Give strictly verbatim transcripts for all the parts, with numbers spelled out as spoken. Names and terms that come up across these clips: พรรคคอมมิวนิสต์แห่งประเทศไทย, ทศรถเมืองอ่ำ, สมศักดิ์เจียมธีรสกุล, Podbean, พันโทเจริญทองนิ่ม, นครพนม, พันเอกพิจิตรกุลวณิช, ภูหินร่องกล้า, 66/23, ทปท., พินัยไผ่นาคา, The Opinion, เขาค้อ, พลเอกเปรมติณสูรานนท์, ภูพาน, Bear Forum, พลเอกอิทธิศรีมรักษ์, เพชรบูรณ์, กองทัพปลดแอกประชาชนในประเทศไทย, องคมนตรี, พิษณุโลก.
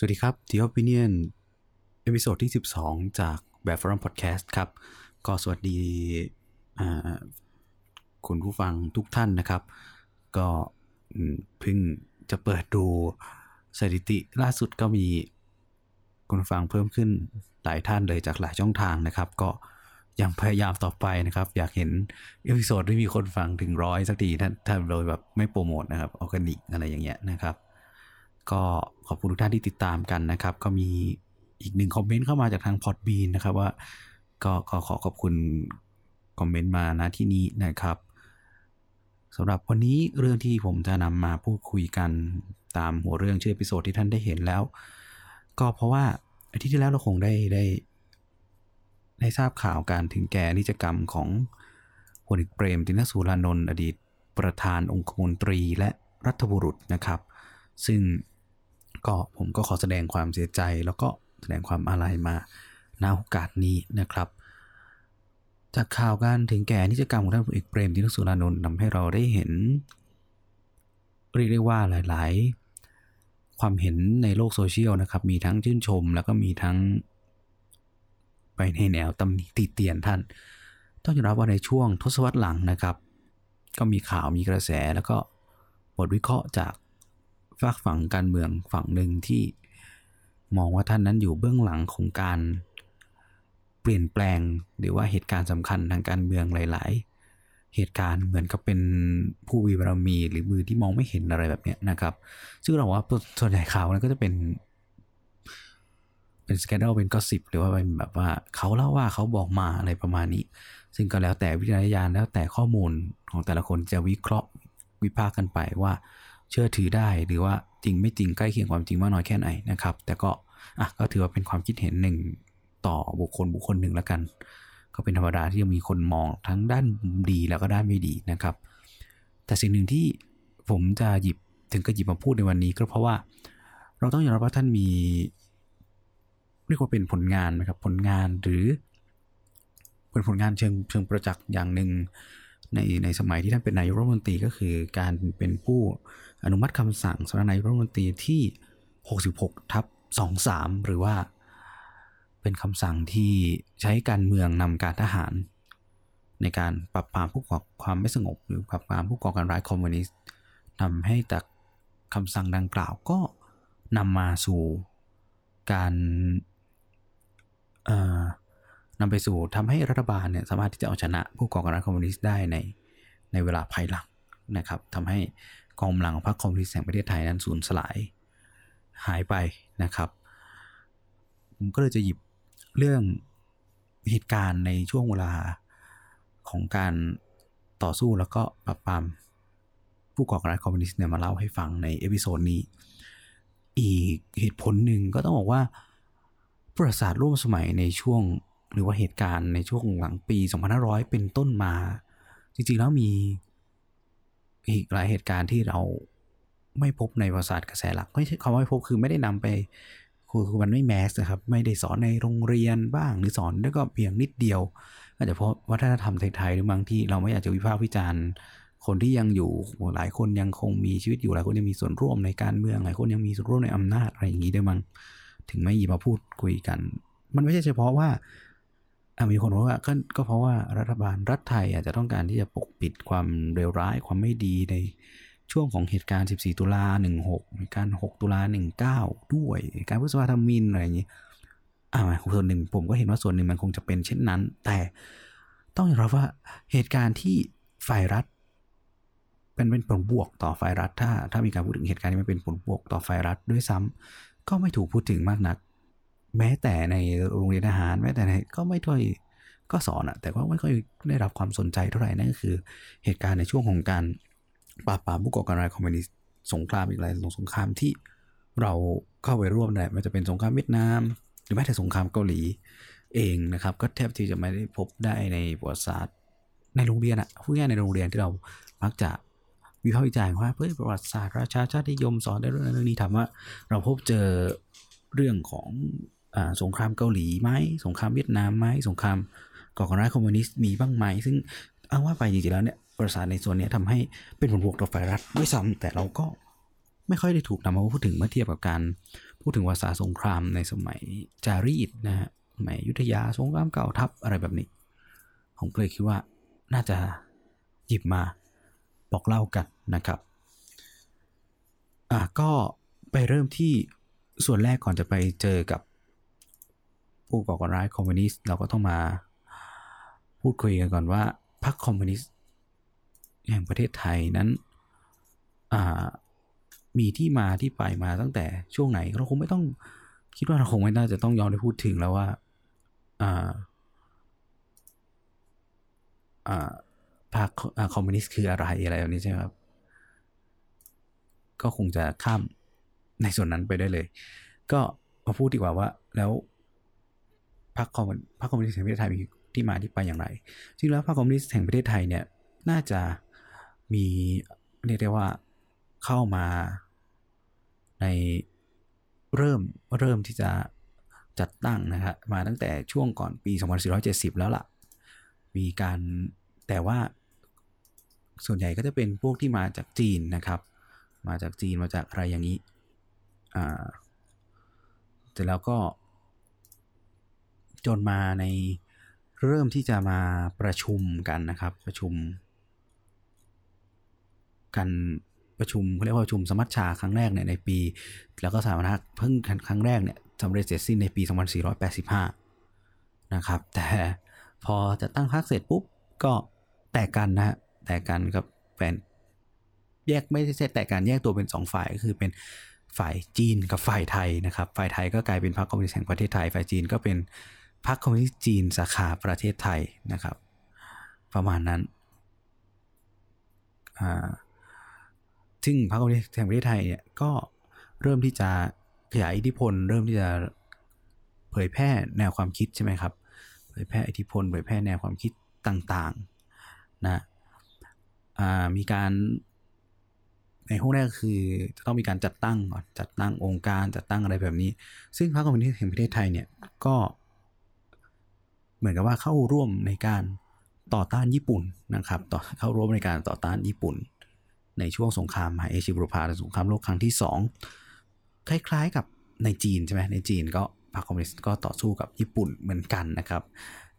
สวัสดีครับ The Opinion เอพิโซดที่สิบสองจาก Bear Forum Podcast ครับก็สวัสดีคุณผู้ฟังทุกท่านนะครับก็เพิ่งจะเปิดดูสถิติล่าสุดก็มีคุณฟังเพิ่มขึ้นหลายท่านเลยจากหลายช่องทางนะครับก็ยังพยายามต่อไปนะครับอยากเห็นเอพิโซดที่มีคนฟังถึงร้อยสักทีถ้าถ้าโดยแบบไม่โปรโมทนะครับออร์แกนิกอะไรอย่างเงี้ยนะครับก็ขอบคุณทุกท่านที่ติดตามกันนะครับก็มีอีกหนึ่งคอมเมนต์เข้ามาจากทาง Podbean นะครับว่าก็ขอขอบคุณคอมเมนต์มาณที่นี้นะครับสำหรับวันนี้เรื่องที่ผมจะนำมาพูดคุยกันตามหัวเรื่องชื่อเอพิโซดที่ท่านได้เห็นแล้วก็เพราะว่าอาทิตย์ที่แล้วเราคงได้ได้ได้ทราบข่าวการถึงแก่อนิจกรรมของพลเอกเปรมติณสูรานนท์อดีตประธานองคมนตรีและรัฐบุรุษนะครับซึ่งก็ผมก็ขอแสดงความเสียใจแล้วก็แสดงความอาลัยมาณโอกาสนี้นะครับจากข่าวการถึงแก่อนิจกรรมของท่านพลเอกเปรมติณสูรานนท์ทำให้เราได้เห็นเรียกได้ว่าหลายๆความเห็นในโลกโซเชียลนะครับมีทั้งชื่นชมแล้วก็มีทั้งไปในแนวตำหนิติเตียนท่านต้องยอมรับว่าในช่วงทศวรรษหลังนะครับก็มีข่าวมีกระแสแล้วก็บทวิเคราะห์จากฝากฝั่งการเมืองฝั่งหนึ่งที่มองว่าท่านนั้นอยู่เบื้องหลังของการเปลี่ยนแปลงหรือว่าเหตุการณ์สำคัญทางการเมืองหลายๆเหตุการณ์เหมือนกับเป็นผู้มีบารมีหรือมือที่มองไม่เห็นอะไรแบบนี้นะครับซึ่งเราว่าส่วนใหญ่ข่าวนั้นก็จะเป็นเป็นสแกนเดลเป็นก็สิบหรือว่าเป็นแบบว่าเขาเล่าว่าเขาบอกมาอะไรประมาณนี้ซึ่งก็แล้วแต่วิจารณญาณแล้วแต่ข้อมูลของแต่ละคนจะวิเคราะห์วิพากษ์กันไปว่าเชื่อถือได้หรือว่าจริงไม่จริงใกล้เคียงความจริงมากน้อยแค่ไหนนะครับแต่ก็อ่ะก็ถือว่าเป็นความคิดเห็นหนึ่งต่อบุคคลบุคคลหนึ่งละกันก็เป็นธรรมดาที่จะมีคนมองทั้งด้านดีแล้วก็ด้านไม่ดีนะครับแต่สิ่งหนึ่งที่ผมจะหยิบถึงก็หยิบมาพูดในวันนี้ก็เพราะว่าเราต้องยอมรับว่าท่านมีเรียกว่าเป็นผลงานนะครับผลงานหรือเป็นผลงานเชิงเชิงประจักษ์อย่างหนึ่งในในสมัยที่ท่านเป็นนายกรัฐมนตรีก็คือการเป็นผู้อนุมัติคำสั่งสำนักนายกรัฐมนตรีที่ หกสิบหกทับสองสาม หรือว่าเป็นคำสั่งที่ใช้การเมืองนำการทหารในการปราบปรามผู้ก่อความไม่สงบหรือปราบปรามผู้ก่อการร้ายคอมมิวนิสต์ทำให้จากคำสั่งดังกล่าวก็นำมาสู่การนำไปสู่ทำให้รัฐบาลเนี่ยสามารถที่จะเอาชนะผู้ก่อการร้ายคอมมิวนิสต์ได้ในในเวลาภายหลังนะครับทำให้กองกำลังของพรรคคอมมิวนิสต์แห่งประเทศไทยนั้นสูญสลายหายไปนะครับผมก็เลยจะหยิบเรื่องเหตุการณ์ในช่วงเวลาของการต่อสู้แล้วก็ปราบปรามผู้ก่อการร้ายคอมมิวนิสต์เนี่ยมาเล่าให้ฟังในเอพิโซดนี้อีกเหตุผลหนึ่งก็ต้องบอกว่าประวัติศาสตร์ร่วมสมัยในช่วงหรือว่าเหตุการณ์ในช่วงหลังปีสองพันห้าร้อยเป็นต้นมาจริงๆแล้วมีอีกหลายเหตุการณ์ที่เราไม่พบในประวัติศาสตร์กระแสหลักไม่ใช่คำว่าไม่พบคือไม่ได้นำไปคือมันไม่แมสนะครับไม่ได้สอนในโรงเรียนบ้างหรือสอนแล้วก็เพียงนิดเดียวอาจจะเพราะวัฒนธรรมไทยๆหรือบางที่เราไม่อยากจะวิพากษ์วิจารณ์คนที่ยังอยู่หลายคนยังคงมีชีวิตอยู่หลายคนยังมีส่วนร่วมในการเมืองหลายคนยังมีส่วนร่วมในอำนาจอะไรอย่างนี้ด้วยมั้งถึงไม่หยิบมาพูดคุยกันมันไม่ใช่เฉพาะว่ามีคนบอกว่าก็เพราะว่ารัฐบาลรัฐไทยอาจจะต้องการที่จะปกปิดความเลวร้ายความไม่ดีในช่วงของเหตุการณ์สิบสี่ตุลาหนึ่งหกในการหกตุลาหนึ่งเก้าด้วยการพฤษภาธมินอะไรอย่างนี้อ่าส่วนหนึ่งผมก็เห็นว่าส่วนหนึ่งมันคงจะเป็นเช่นนั้นแต่ต้องยอมรับว่าเหตุการณ์ที่ฝ่ายรัฐเป็นเป็นผลบวกต่อฝ่ายรัฐถ้าถ้ามีการพูดถึงเหตุการณ์ที่มันเป็นผลบวกต่อฝ่ายรัฐด้วยซ้ำก็ไม่ถูกพูดถึงมากนักแม้แต่ในโรงเรียนทหารแม้แต่ในก็ไม่ค่อยก็สอนอะแต่ว่าไม่ค่อยได้รับความสนใจเท่าไหร่นั่นก็คือเหตุการณ์ในช่วงของการปราบปรามผู้ก่อการร้ายคอมมิวนิสต์สงครามอีกหลายสงครามที่เราเข้าไปร่วมได้ไม่ว่าจะเป็นสงครามเวียดนามหรือแม้แต่สงครามเกาหลีเองนะครับก็แทบที่จะไม่ได้พบได้ในประวัติศาสตร์ในโรงเรียนอะพูดง่ายในโรงเรียนที่เรามักจะวิพากษ์วิจารณ์ว่าเฮ้ยประวัติศาสตร์ราชาชาตินิยมสอนได้เรื่องนั้นเรื่องนี้ถามว่าเราพบเจอเรื่องของอ่าสงครามเกาหลีไหมสงครามเวียดนามไหมสงครามก่อการร้ายคอมมิวนิสต์มีบ้างไหมซึ่งเอาว่าไปจริงๆแล้วเนี่ยประสาทในส่วนนี้ทำให้เป็นผลบวกต่อฝ่ายรัฐด้วยซ้ำแต่เราก็ไม่ค่อยได้ถูกนำมาพูดถึงเมื่อเทียบกับการ พูดถึงภาษาสงครามในสมัยจารีตนะฮะสมัยอยุธยาสงครามเก่าทัพอะไรแบบนี้ผมเลยคิดว่าน่าจะหยิบมาบอกเล่ากันนะครับอ่ะก็ไปเริ่มที่ส่วนแรกก่อนจะไปเจอกับผู้ก่อการร้ายคอมมิวนิสต์เราก็ต้องมาพูดคุยกันก่อนว่าพรรคคอมมิวนิสต์แห่งประเทศไทยนั้นมีที่มาที่ไปมาตั้งแต่ช่วงไหนเราคงไม่ต้องคิดว่าเราคงไม่น่าจะต้องย้อนไปพูดถึงแล้วว่าพรรคคอมมิวนิสต์คืออะไรอะไรแบบนี้ใช่ไหมครับก็คงจะข้ามในส่วนนั้นไปได้เลยก็มาพูดดีกว่าว่าแล้วพรรคคอมมิวนิสต์แห่งประเทศไทยมีที่มาที่ไปอย่างไรจริงแล้วพรรคคอมมิวนิสต์แห่งประเทศไทยเนี่ยน่าจะมีเรียกได้ว่าเข้ามาในเริ่มเริ่มที่จะจัดตั้งนะครับมาตั้งแต่ช่วงก่อนปีสองพันสี่ร้อยเจ็ดสิบแล้วล่ะมีการแต่ว่าส่วนใหญ่ก็จะเป็นพวกที่มาจากจีนนะครับมาจากจีนมาจากอะไรอย่างนี้อ่าแต่แล้วก็จนมาในเริ่มที่จะมาประชุมกันนะครับประชุมกันประชุมเขาเรียกว่าประชุมสมัชชาครั้งแรกเนี่ยในปีแล้วก็สาธารณรัฐเพิ่งครั้งแรกเนี่ยสำเร็จเสร็จสิ้นในปีสองพันสี่ร้อยแปดสิบห้านะครับแต่พอจะตั้งพรรคเสร็จปุ๊บก็แตกกันนะฮะแตกกันกับแฟนแยกไม่ใช่แตกกันแยกตัวเป็นสองฝ่ายก็คือเป็นฝ่ายจีนกับฝ่ายไทยนะครับฝ่ายไทยก็กลายเป็นพรรคคอมมิวนิสต์แห่งประเทศไทยฝ่ายจีนก็เป็นพรรคคอมมิวนิสต์จีนสาขาประเทศไทยนะครับประมาณนั้นอ่าซึ่งพรรคคอมมิวนิสต์แห่งประเทศไทยเนี่ยก็เริ่มที่จะขยายอิทธิพลเริ่มที่จะเผยแพร่แนวความคิดใช่ไหมครับเผยแพร่อิทธิพลเผยแพร่แนวความคิดต่างๆนะอ่ามีการในห้องแรกคือจะต้องมีการจัดตั้งก่อนจัดตั้งองค์การจัดตั้งอะไรแบบนี้ซึ่งพรรคคอมมิวนิสต์แห่งประเทศไทยเนี่ยก็เหมือนกับว่าเข้าร่วมในการต่อต้านญี่ปุ่นนะครับต่อเข้าร่วมในการต่อต้านญี่ปุ่นในช่วงสงครามมหาเอเชียบูรพาสงครามโลกครั้งที่สองคล้ายๆกับในจีนใช่ไหมในจีนก็พรรคคอมมิวนิสต์ก็ต่อสู้กับญี่ปุ่นเหมือนกันนะครับ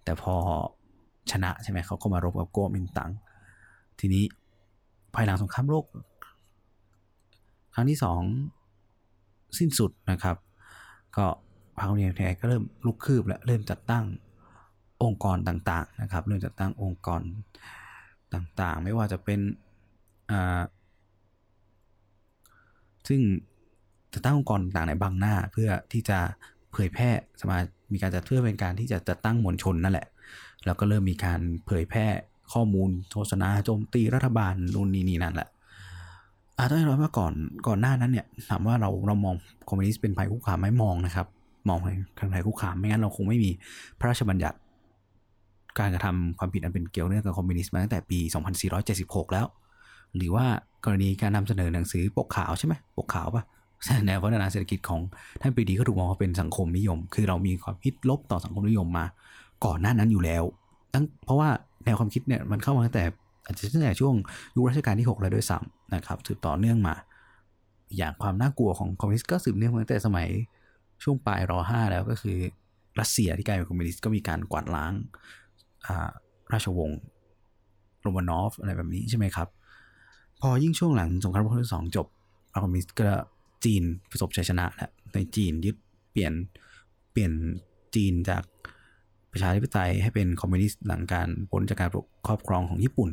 แต่พอชนะใช่ไหมเขาก็มารบกับโกมินตั๋งทีนี้ภายหลังสงครามโลกครั้งที่สองสิ้นสุดนะครับก็พรรคคอมมิวนิสต์ไทยก็เริ่มลุกคืบและเริ่มจัดตั้งองค์กรต่างๆนะครับเริ่มจัดตั้งองค์กรต่างๆไม่ว่าจะเป็นอ่าซึ่งจัดตั้งองค์กรต่างๆในบางหน้าเพื่อที่จะเผยแพร่สมามีการจัดเพื่อเป็นการที่จะจัดตั้งมวลชนนั่นแหละแล้วก็เริ่มมีการเผยแพร่ข้อมูลโฆษณาโจมตีรัฐบาลนู่นนี่นี่นั่นแหละอ่าต้องย้อนมาก่อนก่อนหน้านั้นเนี่ยถามว่าเราเรามองคอมมิวนิสต์เป็นภัยคุกคามไม่มองนะครับมองทางภัยคุกคามไม่งั้นเราคงไม่มีพระราชบัญญัติการกระทำความผิดอันเป็นเกี่ยวเนื่องกับคอมมิวนิสต์มาตั้งแต่ปีสองพันสี่ร้อยเจ็ดสิบหกแล้วหรือว่ากรณีการนำเสนอหนังสือปกขาวใช่ไหมปกขาวป่ะแนวพัฒนาเศรษฐกิจของท่านปรีดีก็ถูกมองว่าเป็นสังคมนิยมคือเรามีความคิดลบต่อสังคมนิยมมาก่อนหน้านั้นอยู่แล้วตั้งเพราะว่าแนวความคิดเนี่ยมันเข้ามาตั้งแต่อาจจะตั้งแต่ช่วงยุครัชกาลที่หกแล้วด้วยซ้ำนะครับสืบต่อเนื่องมาอย่างความน่ากลัวของคอมมิวนิสต์ก็สืบเนื่องมาตั้งแต่สมัยช่วงปลายร.ห้าแล้วก็คือรัสเซียที่กลายเป็นคอมมิวนิสต์ก็มีการกวาดล้างราชวงศ์โรมานอฟอะไรแบบนี้ใช่ไหมครับพอยิ่งช่วงหลังสงครามโลกครั้งที่สองจบพรรคคอมมิวนิสต์ก็จีนประสบชัยชนะแล้วในจีนยึดเปลี่ยนเปลี่ยนจีนจากประชาธิปไตยให้เป็นคอมมิวนิสต์หลังการพ้นจากการครอบครองของญี่ปุ่น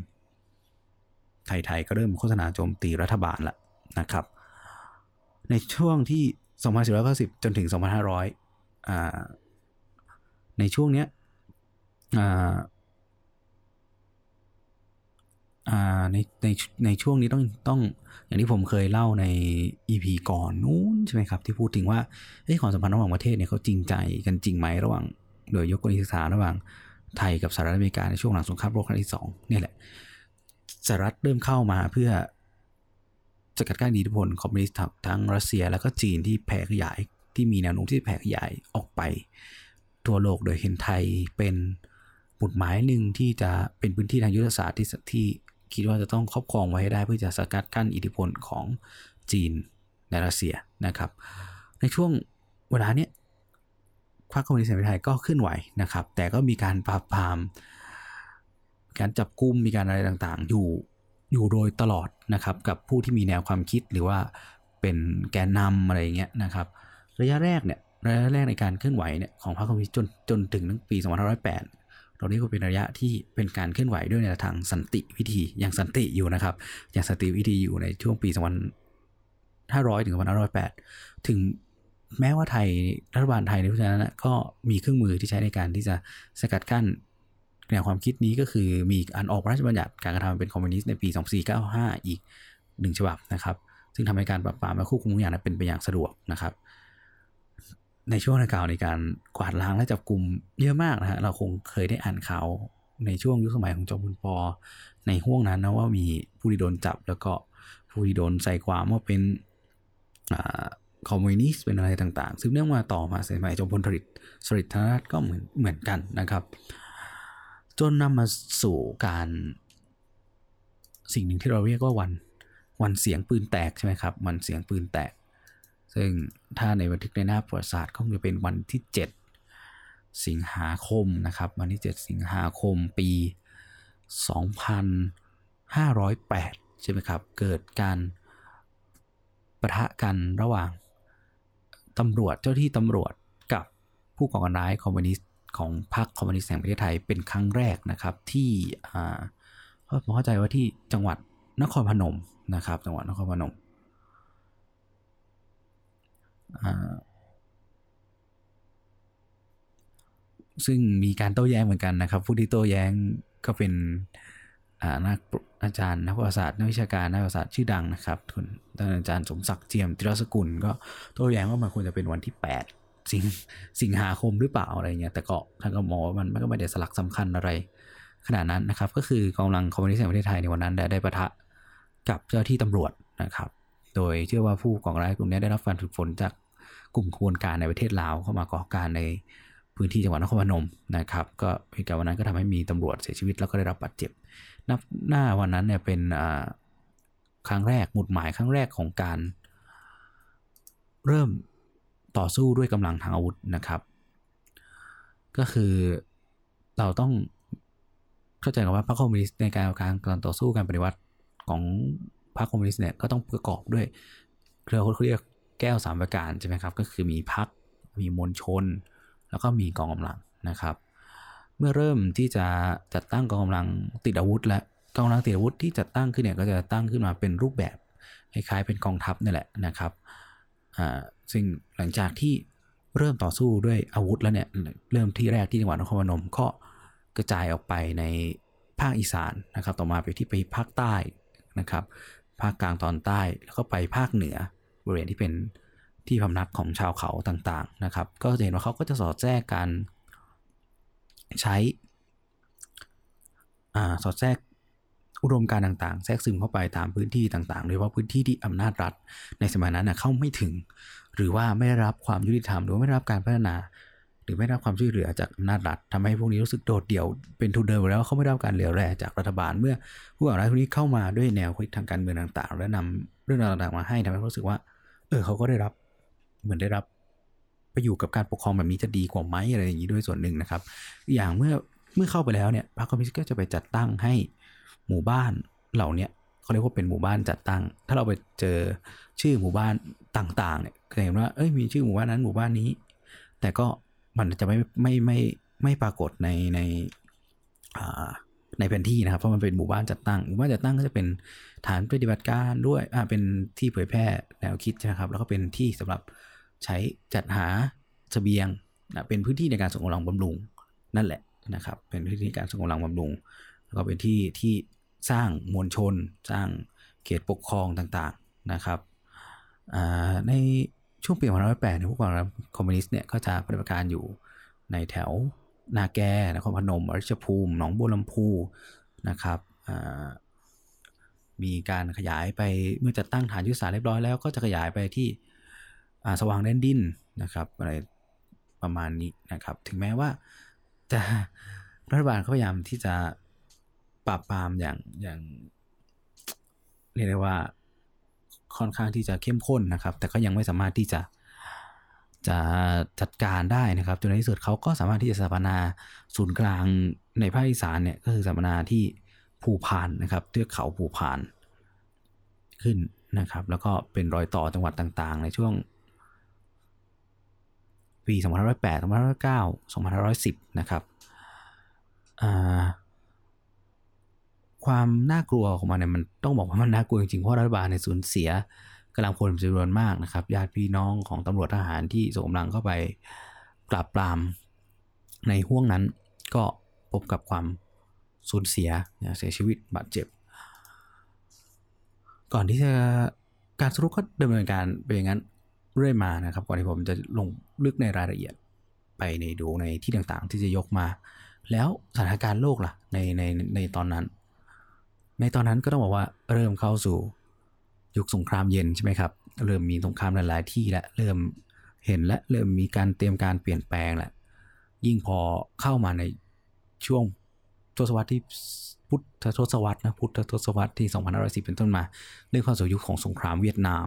ไทยๆก็เริ่มโฆษณาโจมตีรัฐบาลแล้วนะครับในช่วงที่สองพันสี่ร้อยเก้าสิบจนถึงสองพันห้าร้อยอ่าในช่วงเนี้ยอ่าอ่าในในในช่วงนี้ต้องต้องอย่างที่ผมเคยเล่าใน อี พี ก่อนนู้นใช่ไหมครับที่พูดถึงว่าเฮ้ยความสัมพันธ์ระหว่างประเทศเนี่ยเขาจริงใจกันจริงไหมระหว่างโดยยกกรณีศึกษาระหว่างไทยกับสหรัฐอเมริกาในช่วงหลังสงครามโลกครั้งที่สองนี่แหละสหรัฐเริ่มเข้ามาเพื่อจะจัดการอิทธิพลคอมมิวนิสต์ทั้งรัสเซียแล้วก็จีนที่แผ่ขยายที่มีแนวโน้มที่แผ่ขยายออกไปทั่วโลกโดยเห็นไทยเป็นบุตรหมายหนึ่งที่จะเป็นพื้นที่ทางยุทธศาสตร์ที่ที่คิดว่าจะต้องครอบครองไว้ให้ได้เพื่อจะสกัดกั้นอิทธิพลของจีนในรัสเซียนะครับ ในช่วงเวลาเนี้ยพรรคคอมมิวนิสต์แห่งประเทศไทยก็เคลื่อนไหวนะครับแต่ก็มีการปราบปรามการจับกุมมีการอะไรต่างๆอยู่อยู่โดยตลอดนะครับกับผู้ที่มีแนวความคิดหรือว่าเป็นแกนนำอะไรอย่างเงี้ยนะครับระยะแรกเนี่ยระยะแรกในการเคลื่อนไหวเนี่ยของพรรคคอมมิวนิสต์จนจนถึงตั้งปีสองพันห้าร้อยแปดเราเรียกว่าเป็นระยะที่เป็นการเคลื่อนไหวด้วยในทางสันติวิธีอย่างสันติอยู่นะครับอย่างสันติวิธีอยู่ในช่วงปีสองพันห้าร้อยถึงสองพันห้าร้อยแปดถึงแม้ว่าไทยรัฐบาลไทยในช่วงนั้นนะก็มีเครื่องมือที่ใช้ในการที่จะสกัดกั้นแนวความคิดนี้ก็คือมีอันออกพระราชบัญญัติการกระทำเป็นคอมมิวนิสต์ในปีสองพันสี่ร้อยเก้าสิบห้าอีกหนึ่งฉบับนะครับซึ่งทำให้การปราบปรามและควบคุมทุกอย่างเป็นไปอย่างสะดวกนะครับในช่วงดังกล่าวในการกวาดล้างและจับกุมเยอะมากนะฮะเราคงเคยได้อ่านข่าวในช่วงยุคสมัยของจอมพลป.ในห้วงนั้นนะว่ามีผู้ที่โดนจับแล้วก็ผู้ที่โดนใส่ความว่าเป็นคอมมิวนิสต์เป็นอะไรต่างๆซึ่งเนื่องมาต่อมาสมัยจอมพลสฤษดิ์สฤษดิ์ธนรัตน์ก็เหมือนเหมือนกันนะครับจนนำมาสู่การสิ่งหนึ่งที่เราเรียกว่าวันวันเสียงปืนแตกใช่ไหมครับวันเสียงปืนแตกซึ่งถ้าในบันทึกในหน้าประวัติศาสตร์ก็จะเป็นวันที่เจ็ดสิงหาคมนะครับวันที่เจ็ดสิงหาคมปีสองพันห้าร้อยแปดใช่ไหมครับเกิดการปะทะกันระหว่างตำรวจเจ้าที่ตำรวจกับผู้ก่อการร้ายคอมมิวนิสต์ของพรรคคอมมิวนิสต์แห่งประเทศไทยเป็นครั้งแรกนะครับที่อ่าผมเข้าใจว่าที่จังหวัดนครพนมนะครับจังหวัดนครพนมซึ่งมีการโต้แย้งเหมือนกันนะครับผู้ที่โต้แย้งก็เป็นนักอาจารย์นักประวัติศาสตร์นักวิชาการนักประวัติศาสตร์ชื่อดังนะครับคุณอาจารย์สมศักดิ์เจียมธีรสกุลก็โต้แย้งว่ามันควรจะเป็นวันที่แปดสิงสิงหาคมหรือเปล่าอะไรเงี้ยแต่ก็ท่านก็มองว่ามันมันก็ไม่ได้สลักสำคัญอะไรขนาดนั้นนะครับก็คือกองกำลังคอมมิวนิสต์แห่งประเทศไทยในวันนั้นได้ปะทะกับเจ้าที่ตำรวจนะครับโดยเชื่อว่าผู้ก่อการร้ายกลุ่มนี้ได้รับการฝึกฝนจากกลุ่มขบวนการในประเทศลาวเข้ามาก่อการในพื้นที่จังหวัดนครพนมนะครับก็เหตุการณ์วันนั้นก็ทำให้มีตำรวจเสียชีวิตแล้วก็ได้รับบาดเจ็บนับหน้าวันนั้นเนี่ยเป็นครั้งแรกหมุดหมายครั้งแรกของการเริ่มต่อสู้ด้วยกำลังทางอาวุธนะครับก็คือเราต้องเข้าใจกันว่าพรรคคอมมิวนิสต์ในการการต่อสู้การปฏิวัติของพรรคคอมมิวนิสต์เนี่ยก็ต้องประกอบด้วยเครือเขาเรียกแก้วสามประการใช่ไหมครับก็คือมีพรรคมีมวลชนแล้วก็มีกองกำลังนะครับเมื่อเริ่มที่จะจัดตั้งกองกำลังติดอาวุธและกองกำลังติดอาวุธที่จัดตั้งขึ้นเนี่ยก็จะตั้งขึ้นมาเป็นรูปแบบคล้ายๆเป็นกองทัพนี่แหละนะครับอ่าซึ่งหลังจากที่เริ่มต่อสู้ด้วยอาวุธแล้วเนี่ยเริ่มที่แรกที่จังหวัดนครพนมก็กระจายออกไปในภาคอีสานนะครับต่อมาไปที่ไปภาคใต้นะครับภาคกลางตอนใต้แล้วก็ไปภาคเหนือบริเวณที่เป็นที่พำนักของชาวเขาต่างๆนะครับก็จะเห็นว่าเขาก็จะสอดแทรกการใช้อ่าสอดแทรกอุดมการณ์ต่างๆแทรกซึมเข้าไปตามพื้นที่ต่างๆโดยเฉพาะพื้นที่ที่อำนาจรัฐในสมัยนั้นนะเข้าไม่ถึงหรือว่าไม่ได้รับความยุติธรรมหรือไม่ได้รับการพัฒนาหรือไม่ได้รับความช่วยเหลือจากอำนาจรัฐทำให้พวกนี้รู้สึกโดดเดี่ยวเป็นทุนเดิมแล้วเขาไม่ได้รับการเหลียวแลจากรัฐบาลเมื่อผู้ก่อการร้ายพวกนี้เข้ามาด้วยแนวคิดทางการเมืองต่างๆและนำเรื่องราวต่างๆมาให้ทำให้รู้สึกว่าเออเขาก็ได้รับเหมือนได้รับไปอยู่กับการปกครองแบบนี้จะดีกว่าไหมอะไรอย่างนี้ด้วยส่วนหนึ่งนะครับอย่างเมื่อเมื่อเข้าไปแล้วเนี่ยพรรคคอมมิวนิสต์ก็จะไปจัดตั้งให้หมู่บ้านเหล่านี้เขาเรียกว่าเป็นหมู่บ้านจัดตั้งถ้าเราไปเจอชื่อหมู่บ้านต่างๆเนี่ยจะเห็นว่าเอ้ยมีชื่อหมู่บ้านนั้นหมู่บ้านนี้แต่ก็มันจะไม่ไม่ไม่ไม่ปรากฏในในในแผนที่นะครับเพราะมันเป็นหมู่บ้านจัดตั้งหมู่บ้านจัดตั้งก็จะเป็นฐานปฏิบัติการด้วยอ่าเป็นที่เผยแพร่แนวคิดนะครับแล้วก็เป็นที่สำหรับใช้จัดหาเสบียงนะเป็นพื้นที่ในการส่งกำลังบำรุงนั่นแหละนะครับเป็นพื้นที่การส่งกำลังบำรุงแล้วก็เป็นที่ที่สร้างมวลชนสร้างเขตปกครองต่างๆนะครับอ่าในช่วงปีสองพันห้าร้อยแปดเนี่ยพวกคอมมิวนิสต์เนี่ยก็จะปฏิบัติการอยู่ในแถวนาแกนครพนมอริชภูมิหนองบัวลำพูนะครับมีการขยายไปเมื่อจัดตั้งฐานยุทธศาสตร์เรียบร้อยแล้วก็จะขยายไปที่สว่างแดนดินนะครับอะไรประมาณนี้นะครับถึงแม้ว่าจะรัฐบาลเขาพยายามที่จะปราบปรามอย่างอย่างเรียกได้ว่าค่อนข้างที่จะเข้มข้นนะครับแต่ก็ยังไม่สามารถที่จะ จะจัดการได้นะครับจนในที่สุดเขาก็สามารถที่จะสถาปนาศูนย์กลางในภาคอีสานเนี่ยก็คือสถาปนาที่ภูพานนะครับเทือกเขาภูพานขึ้นนะครับแล้วก็เป็นรอยต่อจังหวัดต่างๆในช่วงปีสองพันห้าร้อยแปด สองพันห้าร้อยเก้า สองพันห้าร้อยสิบนะครับความน่ากลัวของมันเนี่ยมันต้องบอกว่ามันน่ากลัวจริงๆเพราะรัฐบาลเนี่ยสูญเสียกำลังพลจำนวนมากนะครับญาติพี่น้องของตำรวจทหารที่ส่งกำลังเข้าไปปราบปรามในห้วงนั้นก็พบกับความสูญเสียเสียชีวิตบาดเจ็บก่อนที่จะการสู้รบก็ดำเนินการไปอย่างนั้นเรื่อยมานะครับก่อนที่ผมจะลงลึกในรายละเอียดไปในดูในที่ต่างๆที่จะยกมาแล้วสถานการณ์โลกล่ะในในในตอนนั้นในตอนนั้นก็ต้องบอกว่าเริ่มเข้าสู่ยุคสงครามเย็นใช่ไหมครับเริ่มมีสงครามหลายๆที่และเริ่มเห็นและเริ่มมีการเตรียมการเปลี่ยนแปลงแหละยิ่งพอเข้ามาในช่วงทศวรรษที่พุทธทศวรรษนะพุทธทศวรรษที่สองพันห้าร้อยสิบเป็นต้นมาเริ่มเข้าสู่ยุคของสงครามเวียดนาม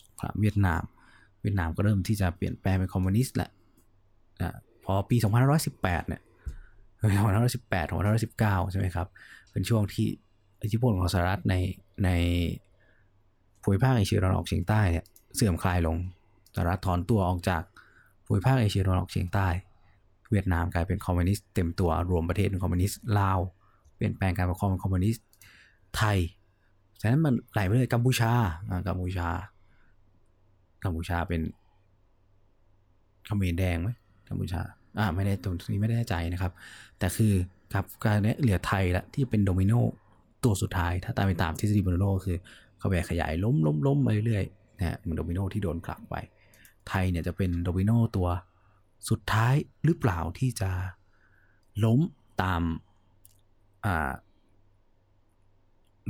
สงครามเวียดนามเวียดนามก็เริ่มที่จะเปลี่ยนแปลงเป็นคอมมิวนิสต์แหละนะพอปีสองพันห้าร้อยสิบแปดเนี่ยสองพันห้าร้อยสิบแปด สองพันห้าร้อยสิบเก้าใช่ไหมครับเป็นช่วงที่อิทธิพลของสหรัฐในในภูมิภาคเอเชียตะวันออกเฉียงใต้เนี่ยเสื่อมคลายลงสหรัฐถอนตัวออกจากภูมิภาคเอเชียตะวันออกเฉียงใต้เวียดนามกลายเป็นคอมมิวนิสต์เต็มตัวรวมประเทศเป็นคอมมิวนิสต์ลาวเปลี่ยนแปลงการปกครองเป็นคอมมิวนิสต์ไทยฉะนั้นมันไหลไปเลยกัมพูชากัมพูชากัมพูชาเป็นเขมรแดงไหมกัมพูชาอ่าไม่ได้ตรงนี้ไม่ได้ใจนะครับแต่คือครับการนี้เหลือไทยละที่เป็นโดมิโนตัวสุดท้ายถ้าตามไปตามทฤษฎีโดมิโนคือเขาแบ่งขยายล้มล้มล้มไปเรื่อยๆนะเหมือนโดมิโนที่โดนผลักไปไทยเนี่ยจะเป็นโดมิโนตัวสุดท้ายหรือเปล่าที่จะล้มตามอ่า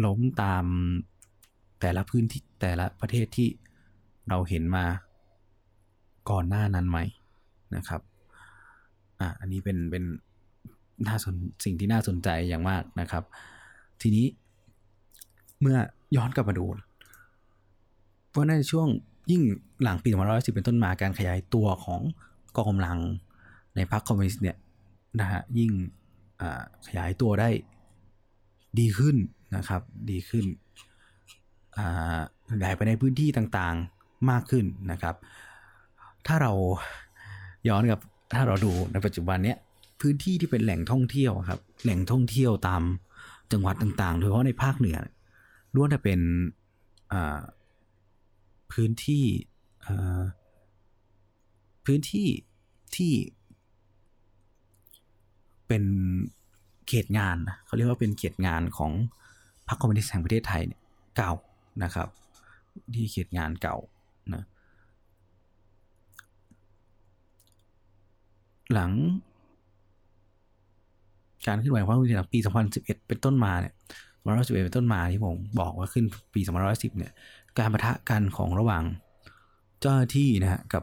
ล้มตามแต่ละพื้นที่แต่ละประเทศที่เราเห็นมาก่อนหน้านั้นไหมนะครับอ่ะอันนี้เป็นเป็นน่าสนสิ่งที่น่าสนใจอย่างมากนะครับทีนี้เมื่อย้อนกลับมาดูเพราะในช่วงยิ่งหลังปีสองพันห้าร้อยสิบเป็นต้นมาการขยายตัวของกองกำลังในพรรคคอมมิวนิสต์เนี่ยนะฮะยิ่งขยายตัวได้ดีขึ้นนะครับดีขึ้นขยายไปในพื้นที่ต่างๆมากขึ้นนะครับถ้าเราย้อนกับถ้าเราดูในปัจจุบันเนี้ยพื้นที่ที่เป็นแหล่งท่องเที่ยวครับแหล่งท่องเที่ยวตามจังหวัดต่างๆโดยเฉพาะในภาคเหนือล้วนแต่เป็นพื้นที่พื้นที่ที่เป็นเขตงานเขาเรียกว่าเป็นเขตงานของพรรคคอมมิวนิสต์แห่งประเทศไทยเนี่ยเก่านะครับที่เขตงานเก่านะหลังการขึ้นไหวของปี สองพันสิบเอ็ด เป็นต้นมาเนี่ย สองพันสิบเอ็ด เป็นต้นมาที่ผมบอกว่าขึ้นปี สองพันสิบ เนี่ยการปะทะกันของระหว่างเจ้าหน้าที่นะฮะกับ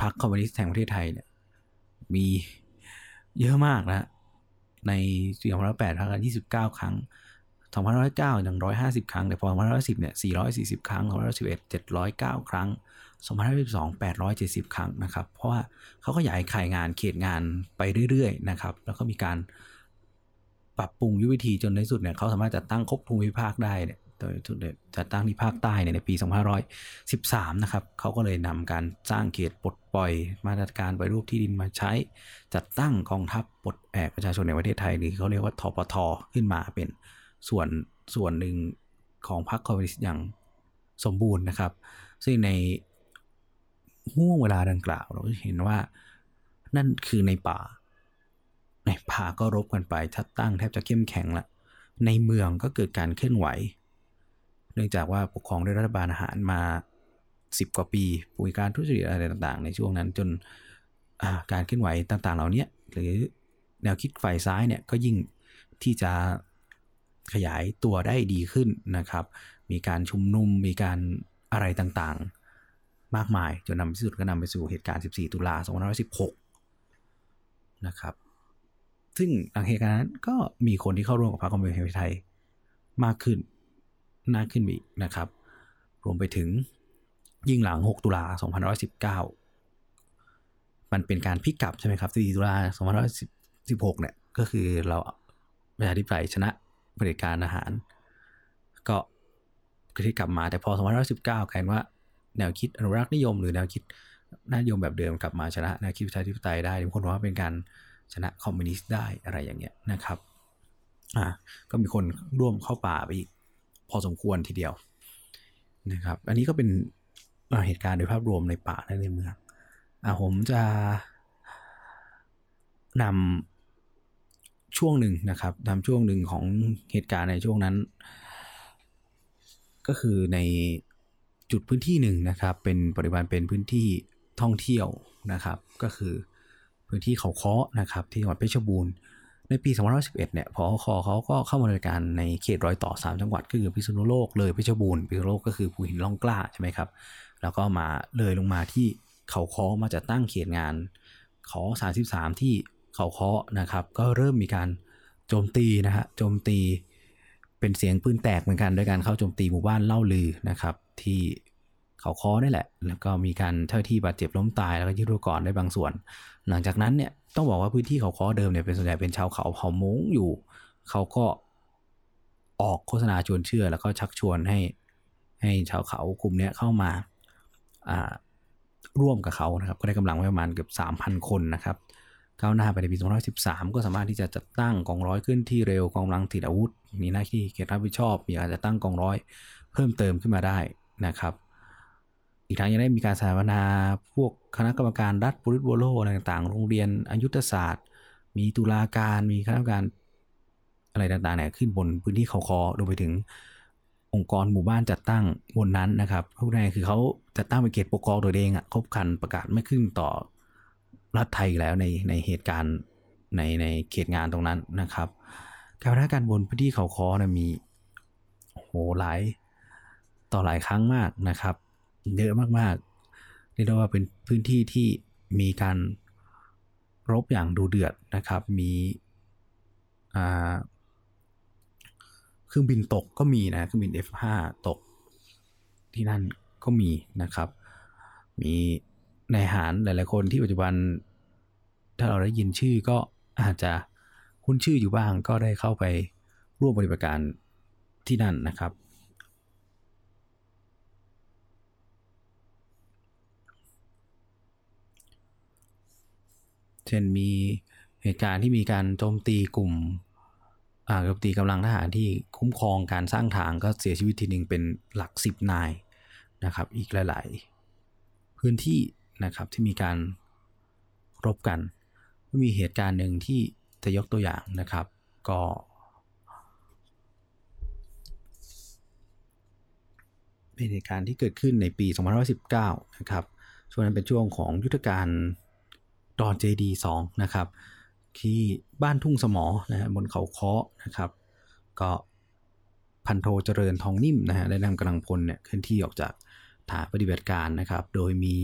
พรรคคอมมิวนิสต์แห่งประเทศไทยเนี่ยมีเยอะมากนะในปี สองพันแปด พรรคยี่สิบเก้า ครั้ง สองพันเก้า หนึ่งร้อยห้าสิบ ครั้งแต่พอ สองพันสิบ เนี่ย สี่ร้อยสี่สิบ ครั้ง สองพันสิบเอ็ด เจ็ดร้อยเก้า ครั้ง สองพันสิบสอง แปดร้อยเจ็ดสิบ ครั้งนะครับเพราะว่าเขาก็ขยายขายงานเขตงานไปเรื่อยๆนะครับแล้วก็มีการปรับปรุงยุทธวิธีจนในสุดเนี่ยเขาสามารถจัดตั้งครบภูมิภาคได้เนี่ยโดยสุดเนี่ยจัดตั้งที่ภาคใต้เนี่ยในปีสองพันห้าร้อยสิบสามนะครับเขาก็เลยนำการสร้างเขตปลดปล่อยมาตรการปฏิรูปที่ดินมาใช้จัดตั้งกองทัพปลดแอกประชาชนในประเทศไทยหรือเขาเรียกว่าทปท.ขึ้นมาเป็นส่วนส่วนหนึ่งของพรรคคอมมิวนิสต์อย่างสมบูรณ์นะครับซึ่งในห่วงเวลาดังกล่าวเราเห็นว่านั่นคือในป่าในป่าก็รบกันไปทัดตั้งแทบจะเข้มแข็งละในเมืองก็เกิดการเคลื่อนไหวเนื่องจากว่าปกครองด้วยรัฐบาลทหารมาสิบกว่าปีป่วยการทุจริตอะไรต่างๆในช่วงนั้นจนการเคลื่อนไหวต่างๆเหล่านี้หรือแนวคิดฝ่ายซ้ายเนี่ยก็ยิ่งที่จะขยายตัวได้ดีขึ้นนะครับมีการชุมนุมมีการอะไรต่างๆมากมายจนนำที่สุดก็นำไปสู่เหตุการณ์สิบสี่ตุลาคมสองพันห้าร้อยสิบหกนะครับซึ่งหลังเหตุการณ์นั้นก็มีคนที่เข้าร่วมกับพรรคคอมมิวนิสต์แห่งประเทศไทยมากขึ้นน่าขึ้นอีกนะครับรวมไปถึงยิ่งหลังหกตุลาคมสองพันห้าร้อยสิบเก้า มันเป็นการพลิกกลับใช่ไหมครับสี่ตุลาคมสองพันห้าร้อยสิบหกเนี่ยก็คือเราประชาธิปไตยชนะเผด็จการทหารก็คือที่กลับมาแต่พอสองพันห้าร้อยสิบเก้ากลายว่าแนวคิดอนุรักษ์นิยมหรือแนวคิดนิยมแบบเดิมกลับมาชนะแนวคิดประชาธิปไตยได้บางคนบอกว่าเป็นการชนะคอมมิวนิสต์ได้อะไรอย่างเงี้ยนะครับอ่าก็มีคนร่วมเข้าป่าไปอีกพอสมควรทีเดียวนะครับอันนี้ก็เป็นเหตุการณ์โดยภาพรวมในป่าและในเมืองอ่าผมจะนำช่วงหนึ่งนะครับนำช่วงหนึ่งของเหตุการณ์ในช่วงนั้นก็คือในจุดพื้นที่หนึ่งนะครับเป็นปริมาณเป็นพื้นที่ท่องเที่ยวนะครับก็คือพื้นที่เขาค้อนะครับที่จังหวัดเพชรบูรณ์ในปีสองพันห้าร้อยสิบเอ็ดเนี่ยพอคอเขาก็เข้ามาดำเนินการในเขตรอยต่อสามจังหวัดคือพิษณุโลกเลยเพชรบูรณ์พิษณุโลกก็คือภูหินร่องกล้าใช่ไหมครับแล้วก็มาเลยลงมาที่เขาค้อมาจะตั้งเขตงานขอสามสิบสามที่เขาค้อนะครับก็เริ่มมีการโจมตีนะฮะโจมตีเป็นเสียงปืนแตกเหมือนกันด้วยการเข้าโจมตีหมู่บ้านเล่าลือนะครับที่เขาค้อนี่แหละแล้วก็มีการเท่าที่บาดเจ็บล้มตายแล้วก็ยุทธกรได้บางส่วนหลังจากนั้นเนี่ยต้องบอกว่าพื้นที่เขาค้อเดิมเนี่ยเป็นส่วนใหญ่เป็นชาวเขาเผ่าม้งอยู่เขาก็ออกโฆษณาชวนเชื่อแล้วก็ชักชวนให้ให้ชาวเขากลุ่มนี้เข้ามาอ่าร่วมกับเขานะครับก็ได้กำลังประมาณเกือบ สามพัน คนนะครับก้าวหน้าไปในปีสองพันสิบสามก็สามารถที่จะจัดตั้งกองร้อยขึ้นที่เร็วกองกำลังติดอาวุธมีหน้าที่เขตรับผิดชอบมีการจัดตั้งกองร้อยเพิ่มเติมขึ้นมาได้นะครับอีกทั้งยังได้มีการสถาปนาพวกคณะกรรมการรัฐปริตโวโลอะไรต่างๆโรงเรียนอายุทศาสตร์มีตุลาการมีคณะกรรมการอะไรต่างๆเนี่ยขึ้นบนพื้นที่เขาค้อรวมไปถึงองค์กรหมู่บ้านจัดตั้งบนนั้นนะครับพวกนี้คือเขาจัดตั้งเป็นเขตปกครองตัวเองอ่ะครบคันประกาศไม่ขึ้นต่อรัฐไทยแล้วในในเหตุการณ์ในในเขตงานตรงนั้นนะครับการพัฒนาการบนพื้นที่เขาค้อนะมีโอ้โหหลายต่อหลายครั้งมากนะครับเยอะมากๆเรียกได้ว่าเป็นพื้นที่ที่มีการรบอย่างดูเดือดนะครับมีอ่าเครื่องบินตกก็มีนะเครื่องบิน เอฟ ห้า ตกที่นั่นก็มีนะครับมีนายทหารหลายๆคนที่ปัจจุบันถ้าเราได้ยินชื่อก็อาจจะคุ้นชื่ออยู่บ้างก็ได้เข้าไปร่วมปฏิบัติการที่นั่นนะครับเช่นมีเหตุการณ์ที่มีการโจมตีกลุ่มอ่าโจมตีกำลังทหารที่คุ้มครองการสร้างทางก็เสียชีวิตทีนึงเป็นหลักสิบนายนะครับอีกหลายๆพื้นที่นะครับที่มีการรบกันมีเหตุการณ์หนึ่งที่จะยกตัวอย่างนะครับก็เป็นเหตุการณ์ที่เกิดขึ้นในปีสองพันห้าร้อยสิบเก้านะครับช่วงนั้นเป็นช่วงของยุทธการดอน เจ ดี สองนะครับที่บ้านทุ่งสมอนะฮะบนเขาค้อนะครับก็พันโทเจริญทองนิ่มนะฮะได้นำกำลังพลเนี่ยเคลื่อนที่ออกจากฐานปฏิบัติการนะครับโดยมี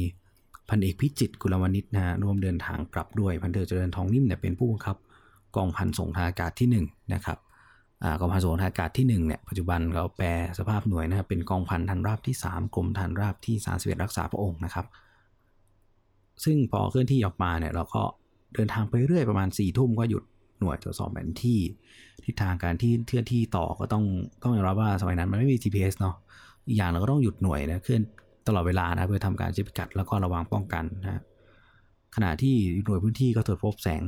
พันเอกพิจิตรกุลวณิชนะฮะร่วมเดินทางกลับด้วยพันโทเจริญทองนิ่มเนี่ยเป็นผู้บังคับกองพันส่งทางอากาศที่หนึ่งนะครับอ่ากองพันส่งทางอากาศที่หนึ่งเนี่ยปัจจุบันเราแปลสภาพหน่วยนะฮะเป็นกองพันทัณฑ์ราบที่สามกรมทัณฑ์ราบที่สามสิบเอ็ดรักษาพระองค์นะครับซึ่งพอเคลื่อนที่ออกมาเนี่ยเราก็เดินทางไปเรื่อยประมาณสี่ทุ่มก็หยุดหน่วยตรวจสอบแผนที่ทิศทางการที่เคลื่อนที่ต่อก็ต้องต้องยอมรับว่าสมัยนั้นมันไม่มี จี พี เอส เนาะอีกอย่างเราก็ต้องหยุดหน่วยนะเคลื่อนตลอดเวลานะเพื่อทำการชี้พิกัดแล้วก็ระวังป้องกันนะขณะที่หน่วยพื้นที่ก็ตรวจพบแสง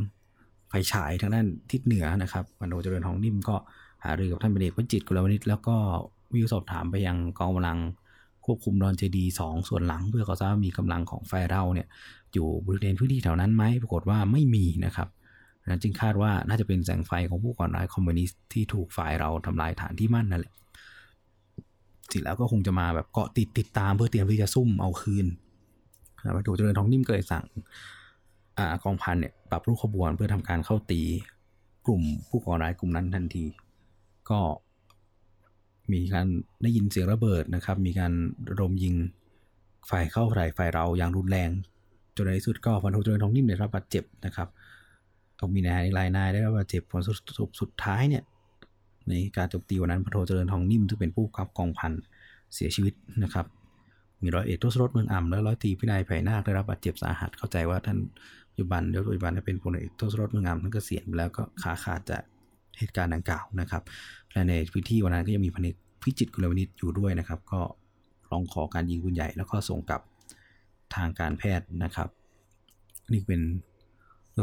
ไฟฉายทางด้านทิศเหนือนะครับพันโทเจริญทองนิ่มก็หารือกับท่านพลเอกพิจิตรกุลวณิชแล้วก็วิวสอบถามไปยังกองกำลังควบคุมดอน เจ ดี สองส่วนหลังเพื่อเขาจะมีกำลังของฝ่ายเราเนี่ยอยู่บริเวณพื้นที่แถวนั้นไหมปรากฏว่าไม่มีนะครับนั้นจึงคาดว่าน่าจะเป็นแสงไฟของผู้ก่อร้ายคอมมิวนิสต์ที่ถูกฝ่ายเราทำลายฐานที่มั่นนั่นแหละสิแล้วก็คงจะมาแบบเกาะติดติดตามเพื่อเตรียมที่จะซุ่มเอาคืนนะพันโทเจริญทองนิ่มก็เลยสั่งอ่ากองพันเนี่ยปรับรูปขบวนเพื่อทำการเข้าตีกลุ่มผู้ก่อร้ายกลุ่มนั้นทันทีก็มีการได้ยินเสียงระเบิดนะครับมีการระดมยิงฝ่ายเข้าฝ่ายฝ่ายเราอย่างรุนแรงจนในที่สุดก็พันโทเจริญทองนิ่มได้รับบาดเจ็บนะครับตรงมีนายอีกรายนายได้รับบาดเจ็บผลสุดสุดสุดท้ายเนี่ยในการโจมตีวันนั้นพันโทเจริญทองนิ่มที่เป็นผู้กำกับกองพันเสียชีวิตนะครับ มีร้อยเอกทศรถเมืองอ่ำและร้อยตรีพินัยไผ่นาคได้รับบาดเจ็บสาหัสเข้าใจว่าท่านปัจจุบันเดี๋ยวปัจจุบันเป็นพลเอกทศรถเมืองอ่ำท่านเกษียณแล้วก็ขาขาดจากเหตุการณ์ดังกล่าวนะครับและในพื้นที่วันนั้นก็ยังมีพันเอกพิจิตรกุลวณิชอยู่ด้วยนะครับก็ร้องขอการยิงปืนใหญ่แล้วก็ส่งกับทางการแพทย์นะครับนี่เป็น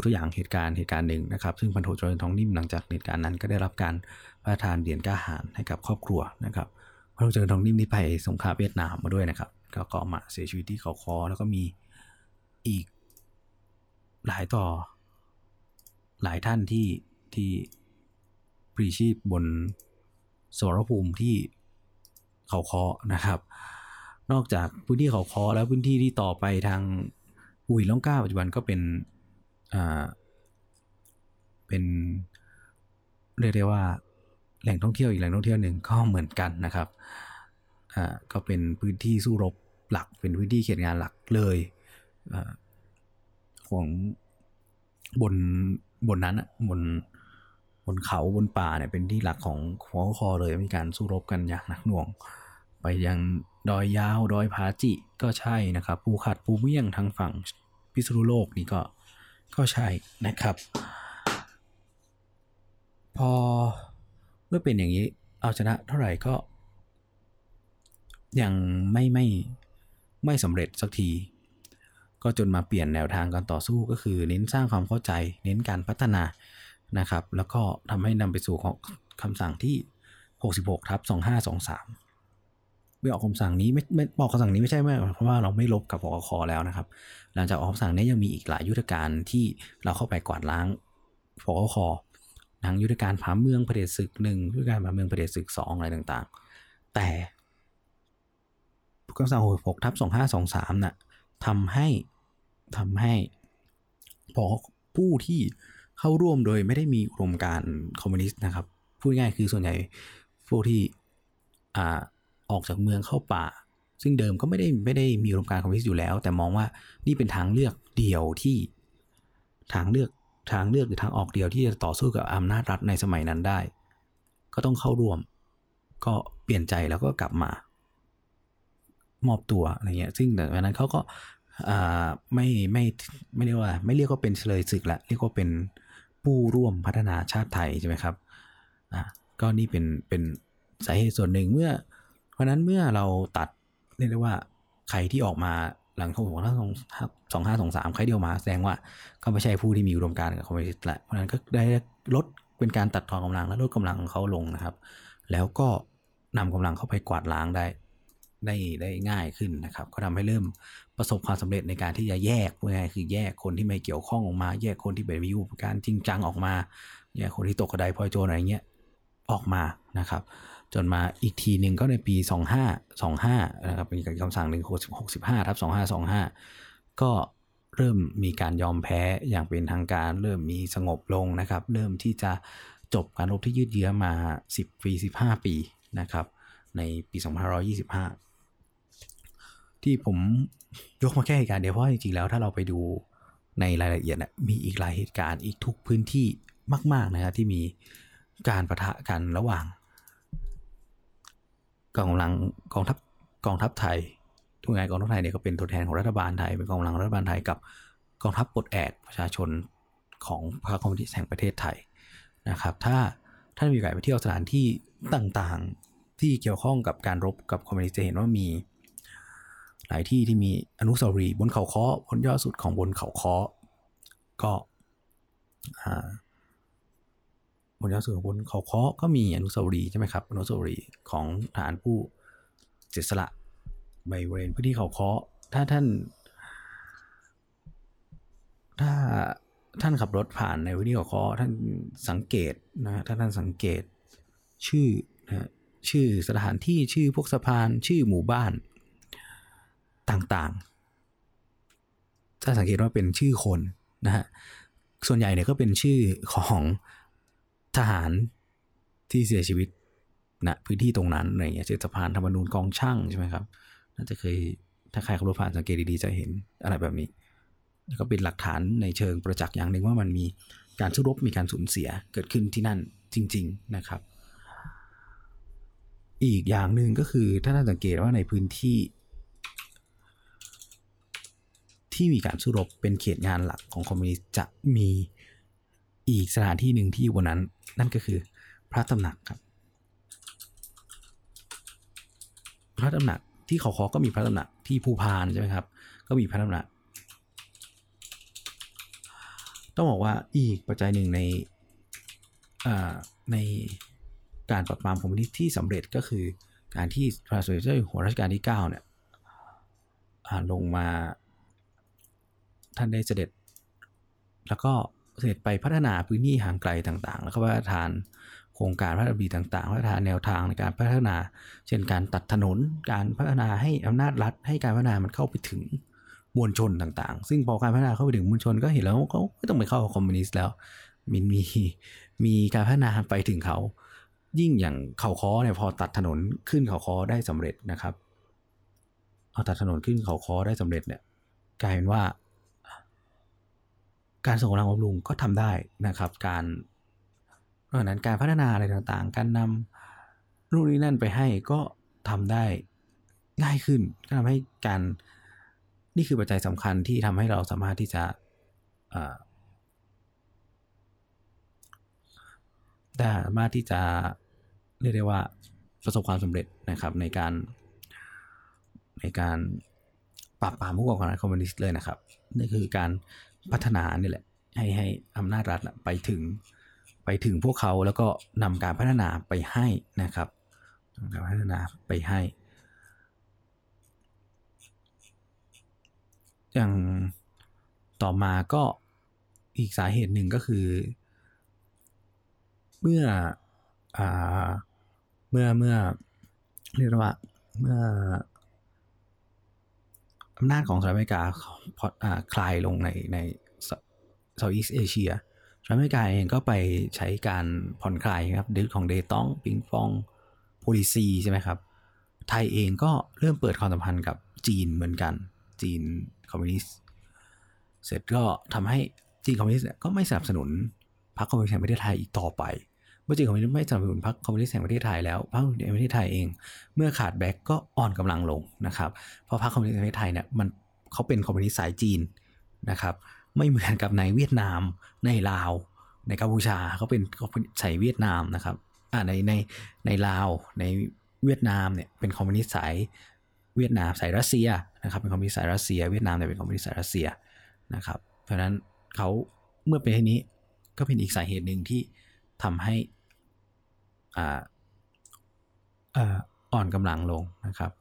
ตัวอย่างเหตุการณ์เหตุการณ์หนึ่งนะครับซึ่งพันโทจรทองนิ่มหลังจากเหตุการณ์นั้นก็ได้รับการพระราชทานเหรียญกล้าหาญให้กับครอบครัวนะครับพันโทจรทองนิ่มนี่ไปสงครามเวียดนามมาด้วยนะครับก็เกาะหมาเสียชีวิตที่เขาคอแล้วก็มีอีกหลายต่อหลายท่านที่ที่ปรีชีพบนสมรภูมิที่เขาคอนะครับนอกจากพื้นที่เขาคอแล้วพื้นที่ที่ต่อไปทางภูหินร่องกล้าปัจจุบันก็เป็นอ่าเป็นเรียกได้ว่าแหล่งท่องเที่ยวอีกแหล่งท่องเที่ยวหนึ่งก็เหมือนกันนะครับอ่าก็เป็นพื้นที่สู้รบหลักเป็นพื้นที่เขตงานหลักเลยอ่าของบนบนนั้นอ่ะบนบนเขาบนป่าเนี่ยเป็นที่หลักของหัวคอเลยมีการสู้รบกันอย่างหนักหน่วงไปยังดอยยาวดอยผาจิก็ใช่นะครับภูขัดภูเมี่ยงทางฝั่งพิษณุโลกนี่ก็ก็ใช่นะครับพอเมื่อเป็นอย่างนี้เอาชนะเท่าไหร่ก็ยังไม่ไม่ไม่สำเร็จสักทีก็จนมาเปลี่ยนแนวทางการต่อสู้ก็คือเน้นสร้างความเข้าใจเน้นการพัฒนานะครับแล้วก็ทำให้นำไปสู่ของคำสั่งที่ หกสิบหกทับสองห้าสองสาม เมื่อออกคำสั่งนี้ไม่ไม่บอกคำสั่งนี้ไม่ใช่เพราะว่าเราไม่ลบกับปกค.แล้วนะครับหลังจากออกคำสั่งนี้ยังมีอีกหลายยุทธการที่เราเข้าไปกวาดล้างปกค.ทั้งยุทธการผาเมืองเผด็จศึกหนึ่งยุทธการผาเมืองเผด็จศึกสองอะไรต่างๆแต่คำสั่ง หกสิบหกทับสองห้าสองสาม น่ะทำให้ทำให้ปกผู้ที่เข้าร่วมโดยไม่ได้มีอุดมการคอมมิวนิสต์นะครับพูดง่ายคือส่วนใหญ่พวกที่อ่าออกจากเมืองเข้าป่าซึ่งเดิมก็ไม่ได้ไม่ได้มีอุดมการคอมมิวนิสต์อยู่แล้วแต่มองว่านี่เป็นทางเลือกเดียวที่ทางเลือกทางเลือกหรือทางออกเดียวที่จะต่อสู้กับอำนาจรัฐในสมัยนั้นได้ก็ต้องเข้าร่วมก็เปลี่ยนใจแล้วก็กลับมามอบตัวอะไรเงี้ยซึ่งแต่วันนั้นเขาก็อ่าไม่ไม่ไม่เรียกว่าไม่เรียกว่าเป็นเฉลยศึกละเรียกว่าเป็นผู้ร่วมพัฒนาชาติไทยใช่ไหมครับอ่ะก็นี่เป็นเป็นสาเหตุส่วนหนึ่งเมื่อเพราะนั้นเมื่อเราตัดเรียกได้ว่าใครที่ออกมาหลังหกสิบหกทับสองห้าสองสามใครเดียวมาแสดงว่าก็ไม่ใช่ผู้ที่มีอุดมการณ์กับคอมมิวนิสต์ละเพราะนั้นก็ได้ลดเป็นการตัดทอนกำลังและลดกำลังของเขาลงนะครับแล้วก็นำกำลังเข้าไปกวาดล้างได้ได้ได้ง่ายขึ้นนะครับก็ทำให้เริ่มประสบความสำเร็จในการที่จะแยกพูดง่ายคือแยกคนที่ไม่เกี่ยวข้องออกมาแยกคนที่เป็นวิวการจริงจังออกมาแยกคนที่ตกกระไดพลอยโจรอะไรเงี้ยออกมานะครับจนมาอีกทีหนึ่งก็ในปีสองห้าสองห้านะครับเป็นคำสั่ง หนึ่งหกหกห้าทับสองห้าสองห้า ก็เริ่มมีการยอมแพ้อย่างเป็นทางการเริ่มมีสงบลงนะครับเริ่มที่จะจบการรบที่ยืดเยื้อมาสิบปีสิบห้าปีนะครับในปีสองพันห้าร้อยยี่สิบห้าที่ผมยกมาแค่เหตุการณ์เดียวเพราะจริงๆแล้วถ้าเราไปดูในรายละเอียดนะมีอีกหลายเหตุการณ์อีกทุกพื้นที่มากๆนะครับที่มีการปะทะกันระหว่างกองกำลังกองทัพกองทัพไทยทุกไงกองทัพไทยเนี่ยก็เป็นตัวแทนของรัฐบาลไทยเป็นกองกำลังรัฐบาลไทยกับกองทัพปลดแอกประชาชนของพรรคคอมมิวนิสต์แห่งประเทศไทยนะครับถ้าท่านมีโอกาสไปเที่ยวสถานที่ต่างๆที่เกี่ยวข้องกับการรบกับคอมมิวนิสต์จะเห็นว่ามีหลายที่ที่มีอนุสาวรีย์บนเขาค้อบนยอดสุดของบนเขาค้อก็บนยอดสุดของบนเขาค้อก็มีอนุสาวรีย์ใช่ไหมครับอนุสาวรีย์ของทหารผู้เสียสละบริเวณพื้นที่เขาค้อถ้าท่านถ้าท่านขับรถผ่านในพื้นที่เขาค้อท่านสังเกตนะถ้าท่านสังเกตชื่อนะชื่อสถานที่ชื่อพวกสะพานชื่อหมู่บ้านต่างๆถ้าสังเกตว่าเป็นชื่อคนนะฮะส่วนใหญ่เนี่ยก็เป็นชื่อของทหารที่เสียชีวิตณพื้นที่ตรงนั้นอะไรเงี้ยเช่นสะพานธรรมนูญกองช่างใช่ไหมครับน่าจะเคยถ้าใครขับรถผ่านสังเกตดีๆจะเห็นอะไรแบบนี้ก็เป็นหลักฐานในเชิงประจักษ์อย่างหนึ่งว่ามันมีการสู้รบมีการสูญเสียเกิดขึ้นที่นั่นจริงๆนะครับอีกอย่างนึงก็คือถ้าท่านสังเกตว่าในพื้นที่ ที่มีการสู้รบเป็นเขตงานหลักของคอมมิวนิสต์จะมีอีกสถานที่หนึ่งที่อยู่บนนั้นนั่นก็คือพระตำหนักครับพระตำหนักที่เขาคอก็มีพระตำหนักที่ภูพานใช่ไหมครับก็มีพระตำหนักต้องบอกว่าอีกปัจจัยหนึ่งในในการปราบปรามคอมมิวนิสต์ที่สำเร็จก็คือการที่พระสมเด็จเจ้าอยู่หัวรัชกาลที่เก้าเนี่ยลงมาท่านได้เสด็จแล้วก็เสด็จไปพัฒนาพื้นที่ห่างไกลต่างๆแล้วก็พระราชทานโครงการพระราชดำริต่างๆพระราชทานแนวทางในการพัฒนาเช่นการตัดถนนการพัฒนาให้อำนาจรัฐให้การพัฒนามันเข้าไปถึงมวลชนต่างๆซึ่งพอการพัฒนาเข้าไปถึงมวลชนก็เห็นแล้วเขาไม่ต้องไปเข้าคอมมิวนิสต์แล้วมันมีมีการพัฒนาไปถึงเขายิ่งอย่างเขาค้อเนี่ยพอตัดถนนขึ้นเขาค้อได้สำเร็จนะครับเอาตัดถนนขึ้นเขาค้อได้สำเร็จเนี่ยกลายเป็นว่าการส่งกำลังบำรุงก็ทำได้นะครับการเพราะฉะนั้นการพัฒนาอะไรต่างๆการนำรูปนี้นั่นไปให้ก็ทำได้ง่ายขึ้นก็ทำให้การนี่คือปัจจัยสำคัญที่ทำให้เราสามารถที่จะได้สามารถที่จะเรียกได้ว่าประสบความสำเร็จนะครับในการในการปราบปรามผู้ก่อการร้ายคอมมิวนิสต์เลยนะครับนี่คือการพัฒนานี่แหละให้ให้อำนาจรัฐไปถึงไปถึงพวกเขาแล้วก็นำการพัฒนาไปให้นะครับนำการพัฒนาไปให้อย่างต่อมาก็อีกสาเหตุหนึ่งก็คือเมื่ออ่าเมื่อเมื่อเรียกว่าเมื่ออำนาจของสหรัฐอเมริกาอ่าคลายลงในในเซาท์อีสต์เอเชียสหรัฐอเมริกาเองก็ไปใช้การผ่อนคลายครับดึกของเดต้องปิงฟองโพลิซีใช่ไหมครับไทยเองก็เริ่มเปิดความสัมพันธ์กับจีนเหมือนกันจีนคอมมิวนิสต์เสร็จก็ทำให้จีนคอมมิวนิสต์ก็ไม่สนับสนุนพรรคคอมมิวนิสต์แห่งประเทศไทยอีกต่อไปเมื่อจีนคอมมิวนิสต์ไม่สนับสนุนพรรคคอมมิวนิสต์แห่งประเทศไทยแล้วพรรคในประเทศไทยเองเมื่อขาดแบ็คก็อ่อนกำลังลงนะครับเพราะพรรคคอมมิวนิสต์แห่งประเทศไทยเนี่ยมันเขาเป็นคอมมิวนิสต์สายจีนนะครับไม่เหมือนกับในเวียดนามในลาวในกัมพูชาเขาเป็นเขาเป็นสายเวียดนามนะครับอ่าในในในลาวในเวียดนามเนี่ยเป็นคอมมิวนิสต์สายเวียดนามสายรัสเซียนะครับเป็นคอมมิวนิสต์สายรัสเซียเวียดนามเนี่ยเป็นคอมมิวนิสต์สายรัสเซียนะครับเพราะฉะนั้นเขาเมื่อเป็นเช่นนี้ก็เป็นอีกสาเหตุหนึ่งที่ทำให้อ่าอ่าอ่อนกำลังลงนะครับ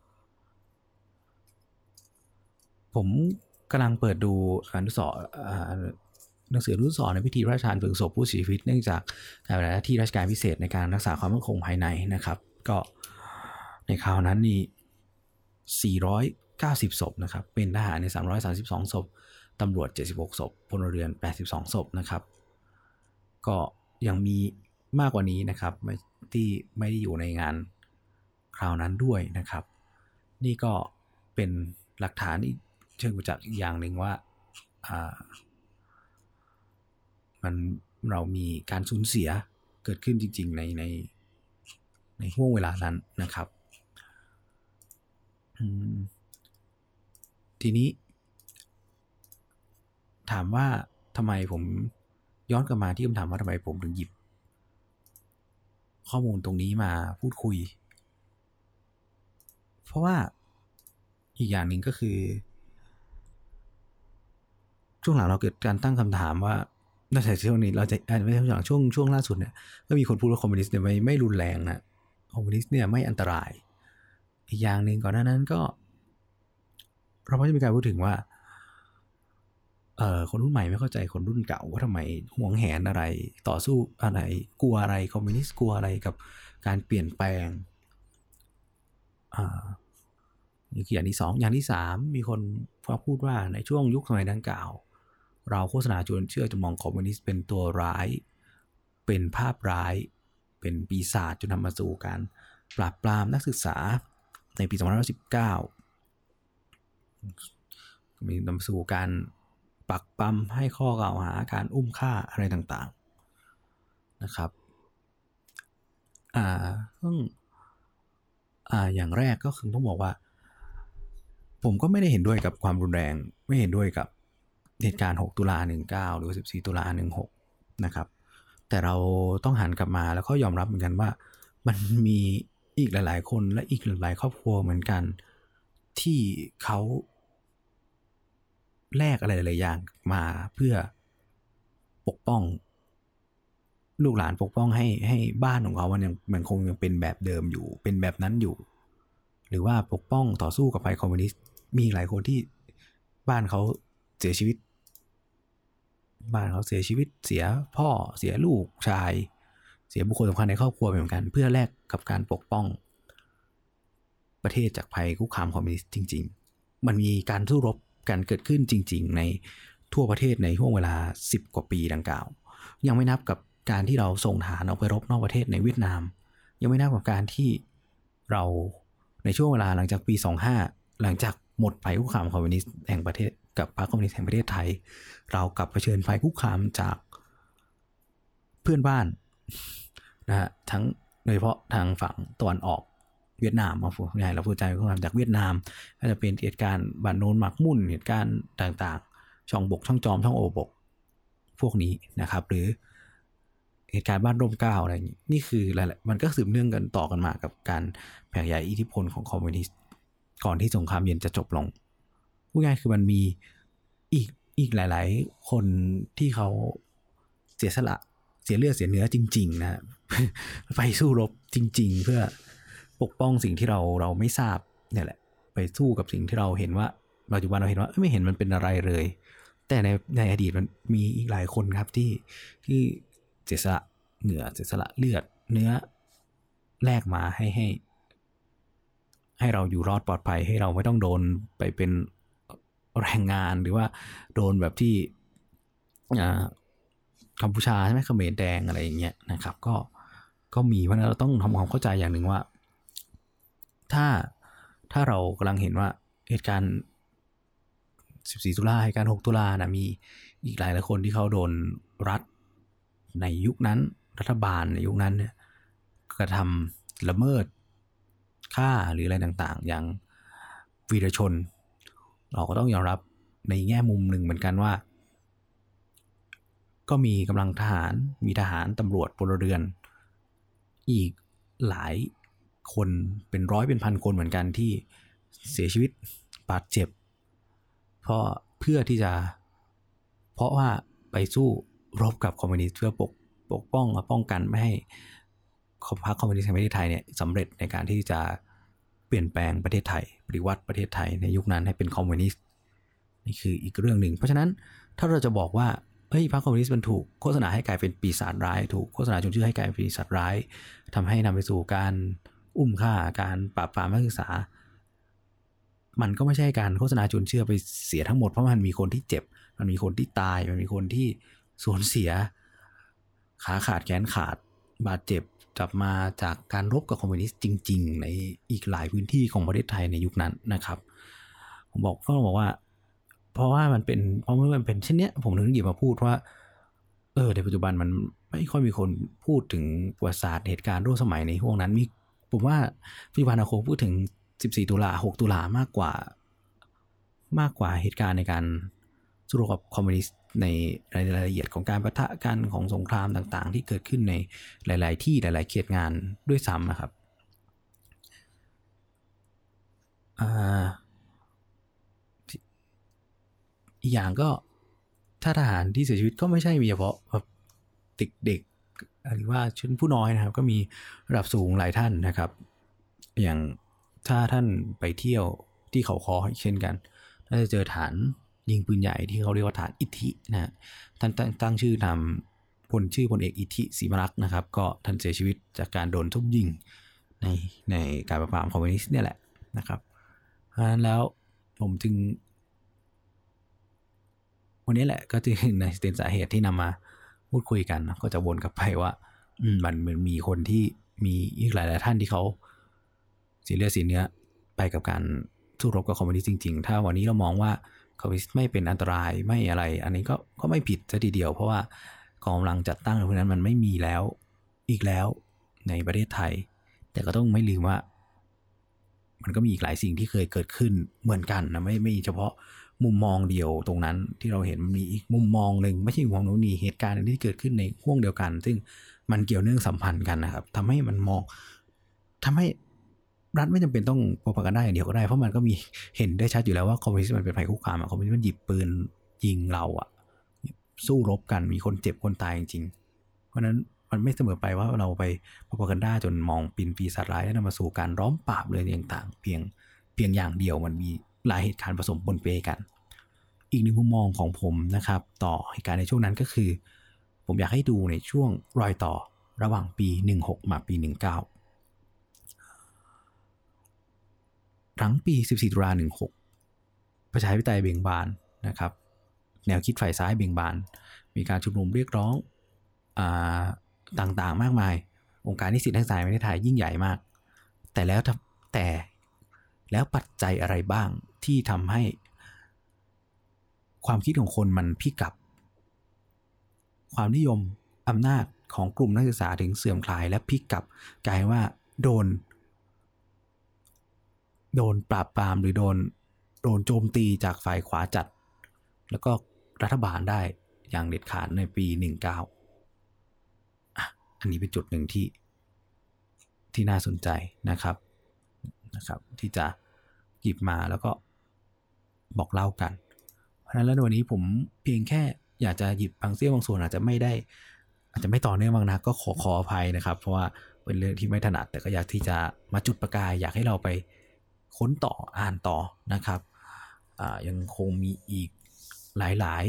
ผมกำลังเปิดดูอนุสรณ์หนังสืออนุสรณ์ในพิธีพระราชทานเพลิงศพผู้เสียชีวิตเนื่องจากการปฏิบัติหน้าที่ราชการพิเศษในการรักษาความมั่นคงภายในนะครับก็ในคราวนั้นนี่สี่ร้อยเก้าสิบศพนะครับเป็นทหารในสามร้อยสามสิบสองศพตำรวจเจ็ดสิบหกศพพลเรือนแปดสิบสองศพนะครับก็ยังมีมากกว่านี้นะครับที่ไม่ได้อยู่ในงานคราวนั้นด้วยนะครับนี่ก็เป็นหลักฐานที่เชิงประจักษ์อีกอย่างหนึ่งว่ามันเรามีการสูญเสียเกิดขึ้นจริงๆในในในห่วงเวลานั้นนะครับทีนี้ถามว่าทำไมผมย้อนกลับมาที่คำถามว่าทำไมผมถึงหยิบข้อมูลตรงนี้มาพูดคุยเพราะว่าอีกอย่างหนึ่งก็คือช่วงหลังเราเกิดการตั้งคำถามว่าในช่วงนี้เราจะไม่ใช่ช่วงหลังช่วงช่วงล่าสุดเนี่ยก็มีคนพูดว่าคอมมิวนิสต์เนี่ยไม่ไม่รุนแรงนะคอมมิวนิสต์เนี่ยไม่อันตรายอีกอย่างหนึ่งก่อนหน้านั้นก็เราก็จะมีการพูดถึงว่าเอ่อคนรุ่นใหม่ไม่เข้าใจคนรุ่นเก่าว่าทำไมหวงแหนอะไรต่อสู้อะไรกลัวอะไรคอมมิวนิสต์กลัวอะไรกับการเปลี่ยนแปลงอ่านี่คืออย่างที่สองอย่างที่สามมีคนพูดว่าในช่วงยุคสมัยดังกล่าวเราโฆษณาชวนเชื่อจะมองคอมมิวนิสต์เป็นตัวร้ายเป็นภาพร้ายเป็นปีศาจจนนำมาสู่การปราบปรามนักศึกษาในปีสองพันห้าร้อยสิบเก้ามีนำสู่การปักปั๊มให้ข้อกล่าวหาการอุ้มฆ่าอะไรต่างๆนะครับอ่าต้องอ่าอย่างแรกก็คือต้องบอกว่าผมก็ไม่ได้เห็นด้วยกับความรุนแรงไม่เห็นด้วยกับ เหตุการณ์หกตุลาหนึ่งเก้าหรือสิบสี่ตุลาหนึ่งหกนะครับแต่เราต้องหันกลับมาแล้วก็ยอมรับเหมือนกันว่ามันมีอีกหลายๆคนและอีกหลายๆครอบครัวเหมือนกันที่เขาแลกอะไรหลายๆอย่างมาเพื่อปกป้องลูกหลานปกป้องให้ให้บ้านของเขามันยังมันคงยังเป็นแบบเดิมอยู่เป็นแบบนั้นอยู่หรือว่าปกป้องต่อสู้กับภัยคอมมิวนิสต์มีหลายคนที่บ้านเขาเสียชีวิตบ้านเขาเสียชีวิตเสียพ่อเสียลูกชายเสียบุคคลสำคัญในครอบครัวเหมือนกันเพื่อแลกกับการปกป้องประเทศจากภัยคุกคามคอมมิวนิสต์จริงๆมันมีการสู้รบกันเกิดขึ้นจริงๆในทั่วประเทศในช่วงเวลาสิบกว่าปีดังกล่าวยังไม่นับกับการที่เราส่งทหารออกไปรบนอกประเทศในเวียดนามยังไม่นับกับการที่เราในช่วงเวลาหลังจากปีสองห้าหลังจากหมดภัยคุกคามคอมมิวนิสต์แห่งประเทศกับพรรคคอมมิวนิสต์แห่งประเทศไทยเรากลับเผชิญภัยคุกคามจากเพื่อนบ้านนะฮะทั้งโดยเฉพาะทางฝั่งตะวันออกเวียดนามมาพูดง่ายเราพูดใจคุกคามจากเวียดนามก็จะเป็นเหตุการณ์บานโนนหมักมุ่นเหตุการณ์ต่างๆช่องบกช่องจอมช่องโอบกพวกนี้นะครับหรือเหตุการณ์บ้านร่มเกล้าอะไรอย่างนี้นี่คือหลายๆมันก็สืบเนื่องกันต่อกันมากับการแผ่ขยายอิทธิพลของคอมมิวนิสต์ก่อนที่สงครามเย็นจะจบลงพูดง่ายคือมันมีอีกอีกหลายๆคนที่เขาเสียสละเสียเลือดเสียเนื้อจริงๆนะไปสู้รบจริงๆเพื่อปกป้องสิ่งที่เราเราไม่ทราบเนี่ยแหละไปสู้กับสิ่งที่เราเห็นว่าปัจจุบันเราเห็นว่าไม่เห็นมันเป็นอะไรเลยแต่ในในอดีตมันมีอีกหลายคนครับที่ที่เสียสละเหงื่อเสียสละเลือดเนื้อแลกมาให้ให้ให้เราอยู่รอดปลอดภัยให้เราไม่ต้องโดนไปเป็นแรงงานหรือว่าโดนแบบที่กัมพูชาใช่ไหมเขมรแดงอะไรอย่างเงี้ยนะครับก็ก็มีเพราะเราต้องทำความเข้าใจอย่างหนึ่งว่าถ้าถ้าเรากำลังเห็นว่าเหตุการณ์สิบสี่ตุลาเหตุการณ์หกตุลานะมีอีกหลายหลายคนที่เขาโดนรัฐในยุคนั้นรัฐบาลในยุคนั้นเนี่ยกระทำละเมิดฆ่าหรืออะไรต่างๆอย่างวีรชนเราก็ต้องยอมรับในแง่มุมหนึ่งเหมือนกันว่าก็มีกำลังทหารมีทหารตำรวจพลเรือนอีกหลายคนเป็นร้อยเป็นพันคนเหมือนกันที่เสียชีวิตบาดเจ็บเพราะเพื่อที่จะเพราะว่าไปสู้รบกับคอมมิวนิสต์เพื่อปกปกป้องมาป้องกันไม่ให้พรรคคอมมิวนิสต์แห่งประเทศไทยเนี่ยสำเร็จในการที่จะเปลี่ยนแปลงประเทศไทยปฏิวัติประเทศไทยในยุคนั้นให้เป็นคอมมิวนิสต์นี่คืออีกเรื่องหนึ่งเพราะฉะนั้นถ้าเราจะบอกว่าเฮ้ยพรรคคอมมิวนิสต์มันถูกโฆษณาให้กลายเป็นปีศาจร้ายถูกโฆษณาชวนเชื่อให้กลายเป็นปีศาจร้ายทำให้นำไปสู่การอุ้มฆ่าการปราบปรามนักศึกษามันก็ไม่ใช่การโฆษณาชวนเชื่อไปเสียทั้งหมดเพราะมันมีคนที่เจ็บมันมีคนที่ตายมันมีคนที่สูญเสียขาขาดแขนขาดบาดเจ็บกลับมาจากการรบกับคอมมิวนิสต์จริงๆในอีกหลายพื้นที่ของประเทศไทยในยุคนั้นนะครับผมบอกก็บอกว่าเพราะว่ามันเป็นเพราะว่ามันเป็นเช่นเนี้ยผมถึงหยิบมาพูดว่าเออในปัจจุบันมันไม่ค่อยมีคนพูดถึงประวัติศาสตร์เหตุการณ์ร่วมสมัยในช่วงนั้นมีผมว่าปัจจุบันเราคงพูดถึงสิบสี่ตุลาหกตุลามากกว่ามากกว่าเหตุการณ์ในการสู้รบกับคอมมิวนิสต์ในรายละเอียดของการปะทะกันของสงครามต่างๆที่เกิดขึ้นในหลายๆที่หลายๆเขตงานด้วยซ้ำนะครับอีกอย่างก็ถ้าทหารที่เสียชีวิตก็ไม่ใช่มีเฉพาะเด็กๆหรือว่าชนผู้น้อยนะครับก็มีระดับสูงหลายท่านนะครับอย่างถ้าท่านไปเที่ยวที่เขาคอเช่นกันน่าจะเจอฐานยิงปืนใหญ่ที่เขาเรียกว่าฐานอิทธินะท่านตั้งชื่อทำพลชื่อพลเอกอิทธิศรีมรักษ์นะครับก็ท่านเสียชีวิตจากการโดนทุบยิงในในการปราบปรามคอมมิวนิสต์เนี่ยแหละนะครับเพราะฉะนั้นแล้วผมจึงวันนี้แหละก็จึงในเป็นสาเหตุที่นำมาพูดคุยกันนะก็จะวนกลับไปว่ามันเหมือนมีคนที่มีอีกหลายๆท่านที่เขาเสียเลือดเสียเนื้อไปกับการสู้รบกับคอมมิวนิสต์จริงๆถ้าวันนี้เรามองว่าคอมมิวนิสต์ไม่เป็นอันตรายไม่อะไรอันนี้ก็ก็ไม่ผิดซะทีเดียวเพราะว่ากองกำลังจัดตั้งพวกนั้นมันไม่มีแล้วอีกแล้วในประเทศไทยแต่ก็ต้องไม่ลืมว่ามันก็มีอีกหลายสิ่งที่เคยเกิดขึ้นเหมือนกันนะไม่ไม่เฉพาะ มุมมองเดียวตรงนั้นที่เราเห็นมีอีกมุมมองหนึ่งไม่ใช่มุมมองนู้นนี่เหตุการณ์ที่เกิดขึ้นในห่วงเดียวกันซึ่งมันเกี่ยวเนื่องสัมพันธ์กันนะครับทำให้มันมองทำให้รัฐไม่จำเป็นต้องโปรพากันได้อย่างเดียวก็ได้เพราะมันก็มีเห็นได้ชัดอยู่แล้วว่าคอมมิวนิสต์มันเป็นภัยคุกคามคอมมิวนิสต์มันหยิบปืนยิงเราอะสู้รบกันมีคนเจ็บคนตายจริงเพราะนั้นมันไม่เสมอไปว่าเราไปโปรพากันได้จนมองปีนปีศาจร้ายแล้วนำมาสู่การล้อมปราบเลยต่างๆเพียงเพียงอย่างเดียวมันมีหลายเหตุการณ์ผสมปนเปกันอีกหนึ่งมุมมองของผมนะครับต่อเหตุการณ์ในช่วงนั้นก็คือผมอยากให้ดูในช่วงรอยต่อระหว่างปีสิบหกมาปีสิบเก้าทั้งปีสิบสี่ตุลาสิบหกประชาธิปไตยเบ่งบานนะครับแนวคิดฝ่ายซ้ายเบ่งบานมีการชุมนุมเรียกร้องอ่าต่างๆมากมายองค์การนิสิตนักศึกษาในประเทศไทยยิ่งใหญ่มากแต่แล้วแต่แล้วปัจจัยอะไรบ้างที่ทำให้ความคิดของคนมันพิกับความนิยมอำนาจของกลุ่มนักศึกษาถึงเสื่อมคลายและพิกับกลายว่าโดนโดนปราบปรามหรือโดนโดนโจมตีจากฝ่ายขวาจัดแล้วก็รัฐบาลได้อย่างเด็ดขาดในปีสิบเก้าอ่ะอันนี้เป็นจุดหนึ่งที่ที่น่าสนใจนะครับนะครับที่จะหยิบมาแล้วก็บอกเล่ากันเพราะฉะนั้นแล้วในวันนี้ผมเพียงแค่อยากจะหยิบบางเสี้ยวบางส่วนอาจจะไม่ได้อาจจะไม่ต่อเนื่องบางนักก็ขอขออภัยนะครับเพราะว่าเป็นเรื่องที่ไม่ถนัดแต่ก็อยากที่จะมาจุดประกายอยากให้เราไปค้นต่ออ่านต่อนะครับอ่ายังคงมีอีกหลาย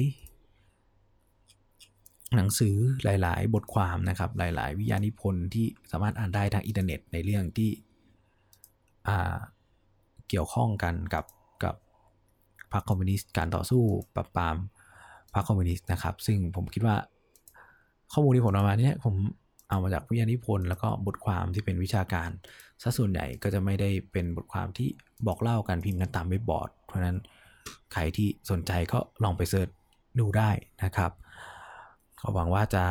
ๆหนังสือหลายๆบทความนะครับหลายๆวิทยานิพนธ์ที่สามารถอ่านได้ทางอินเทอร์เน็ตในเรื่องที่อ่าเกี่ยวข้องกันกับกับพรรคคอมมิวนิสต์การต่อสู้ปราบปรามพรรคคอมมิวนิสต์นะครับซึ่งผมคิดว่าข้อมูลที่ผมเอามาเนี่ยผมเอามาจากวิทยานิพนธ์แล้วก็บทความที่เป็นวิชาการซะส่วนใหญ่ก็จะไม่ได้เป็นบทความที่บอกเล่ากันพิมพ์กันตามเว็บบอร์ดเพราะนั้นใครที่สนใจก็ลองไปเสิร์ชดูได้นะครับก็หวังว่าจะ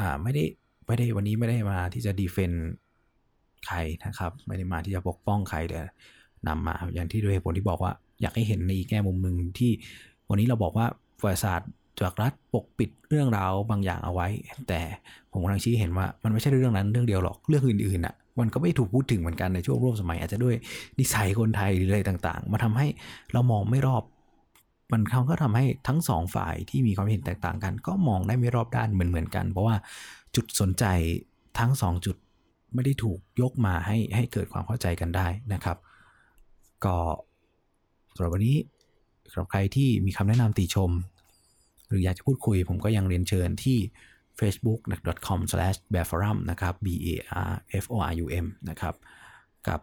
อ่าไม่ได้ไม่ได้วันนี้ไม่ได้มาที่จะดีเฟนใครนะครับไม่ได้มาที่จะปกป้องใครแต่นำมาอย่างที่ด้วยเหตุผลที่บอกว่าอยากให้เห็นในอีกแง่มุมนึงที่วันนี้เราบอกว่าฝ่ายศาสตร์จากรัฐปกปิดเรื่องราวบางอย่างเอาไว้แต่ผมกำลังชี้เห็นว่ามันไม่ใช่เรื่องนั้นเรื่องเดียวหรอกเรื่องอื่นๆอ่ะมันก็ไม่ถูกพูดถึงเหมือนกันในช่วงร่วมสมัยอาจจะด้วยนิสัยคนไทยหรืออะไรต่างๆมาทำให้เรามองไม่รอบมันเขาก็ทำให้ทั้งสองฝ่ายที่มีความเห็นแตกต่างกันก็มองได้ไม่รอบด้านเหมือนๆกันเพราะว่าจุดสนใจทั้งสองจุดไม่ได้ถูกยกมาให้ให้เกิดความเข้าใจกันได้นะครับก็สำหรับวันนี้สำหรับใครที่มีคำแนะนำติชมหรืออยากจะพูดคุยผมก็ยังเรียนเชิญที่ เฟซบุ๊ก ดอท คอม สแลช แบร์ โฟรัม นะครับ b a r f o r u m นะครับกับ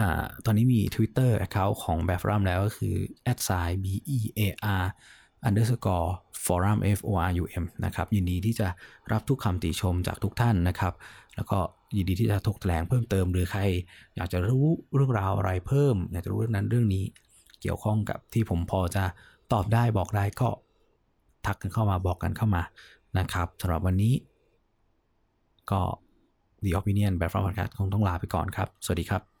อ่าตอนนี้มี Twitter account ของ Bear Forum แล้วก็คือ แอท บี อี เอ อาร์ อันเดอร์สกอร์ โฟรัม เอฟ โอ อาร์ ยู เอ็ม นะครับยินดีที่จะรับทุกคำติชมจากทุกท่านนะครับแล้วก็ยินดีที่จะถกแถลงเพิ่มเติมหรือใครอยากจะรู้เรื่องราวอะไรเพิ่มอยากจะรู้เรื่องนั้นเรื่องนี้เกี่ยวข้องกับที่ผมพอจะตอบได้บอกได้ก็ทักกันเข้ามาบอกกันเข้ามานะครับสำหรับวันนี้ก็ The Opinion Bear Forum Podcast คงต้องลาไปก่อนครับสวัสดีครับ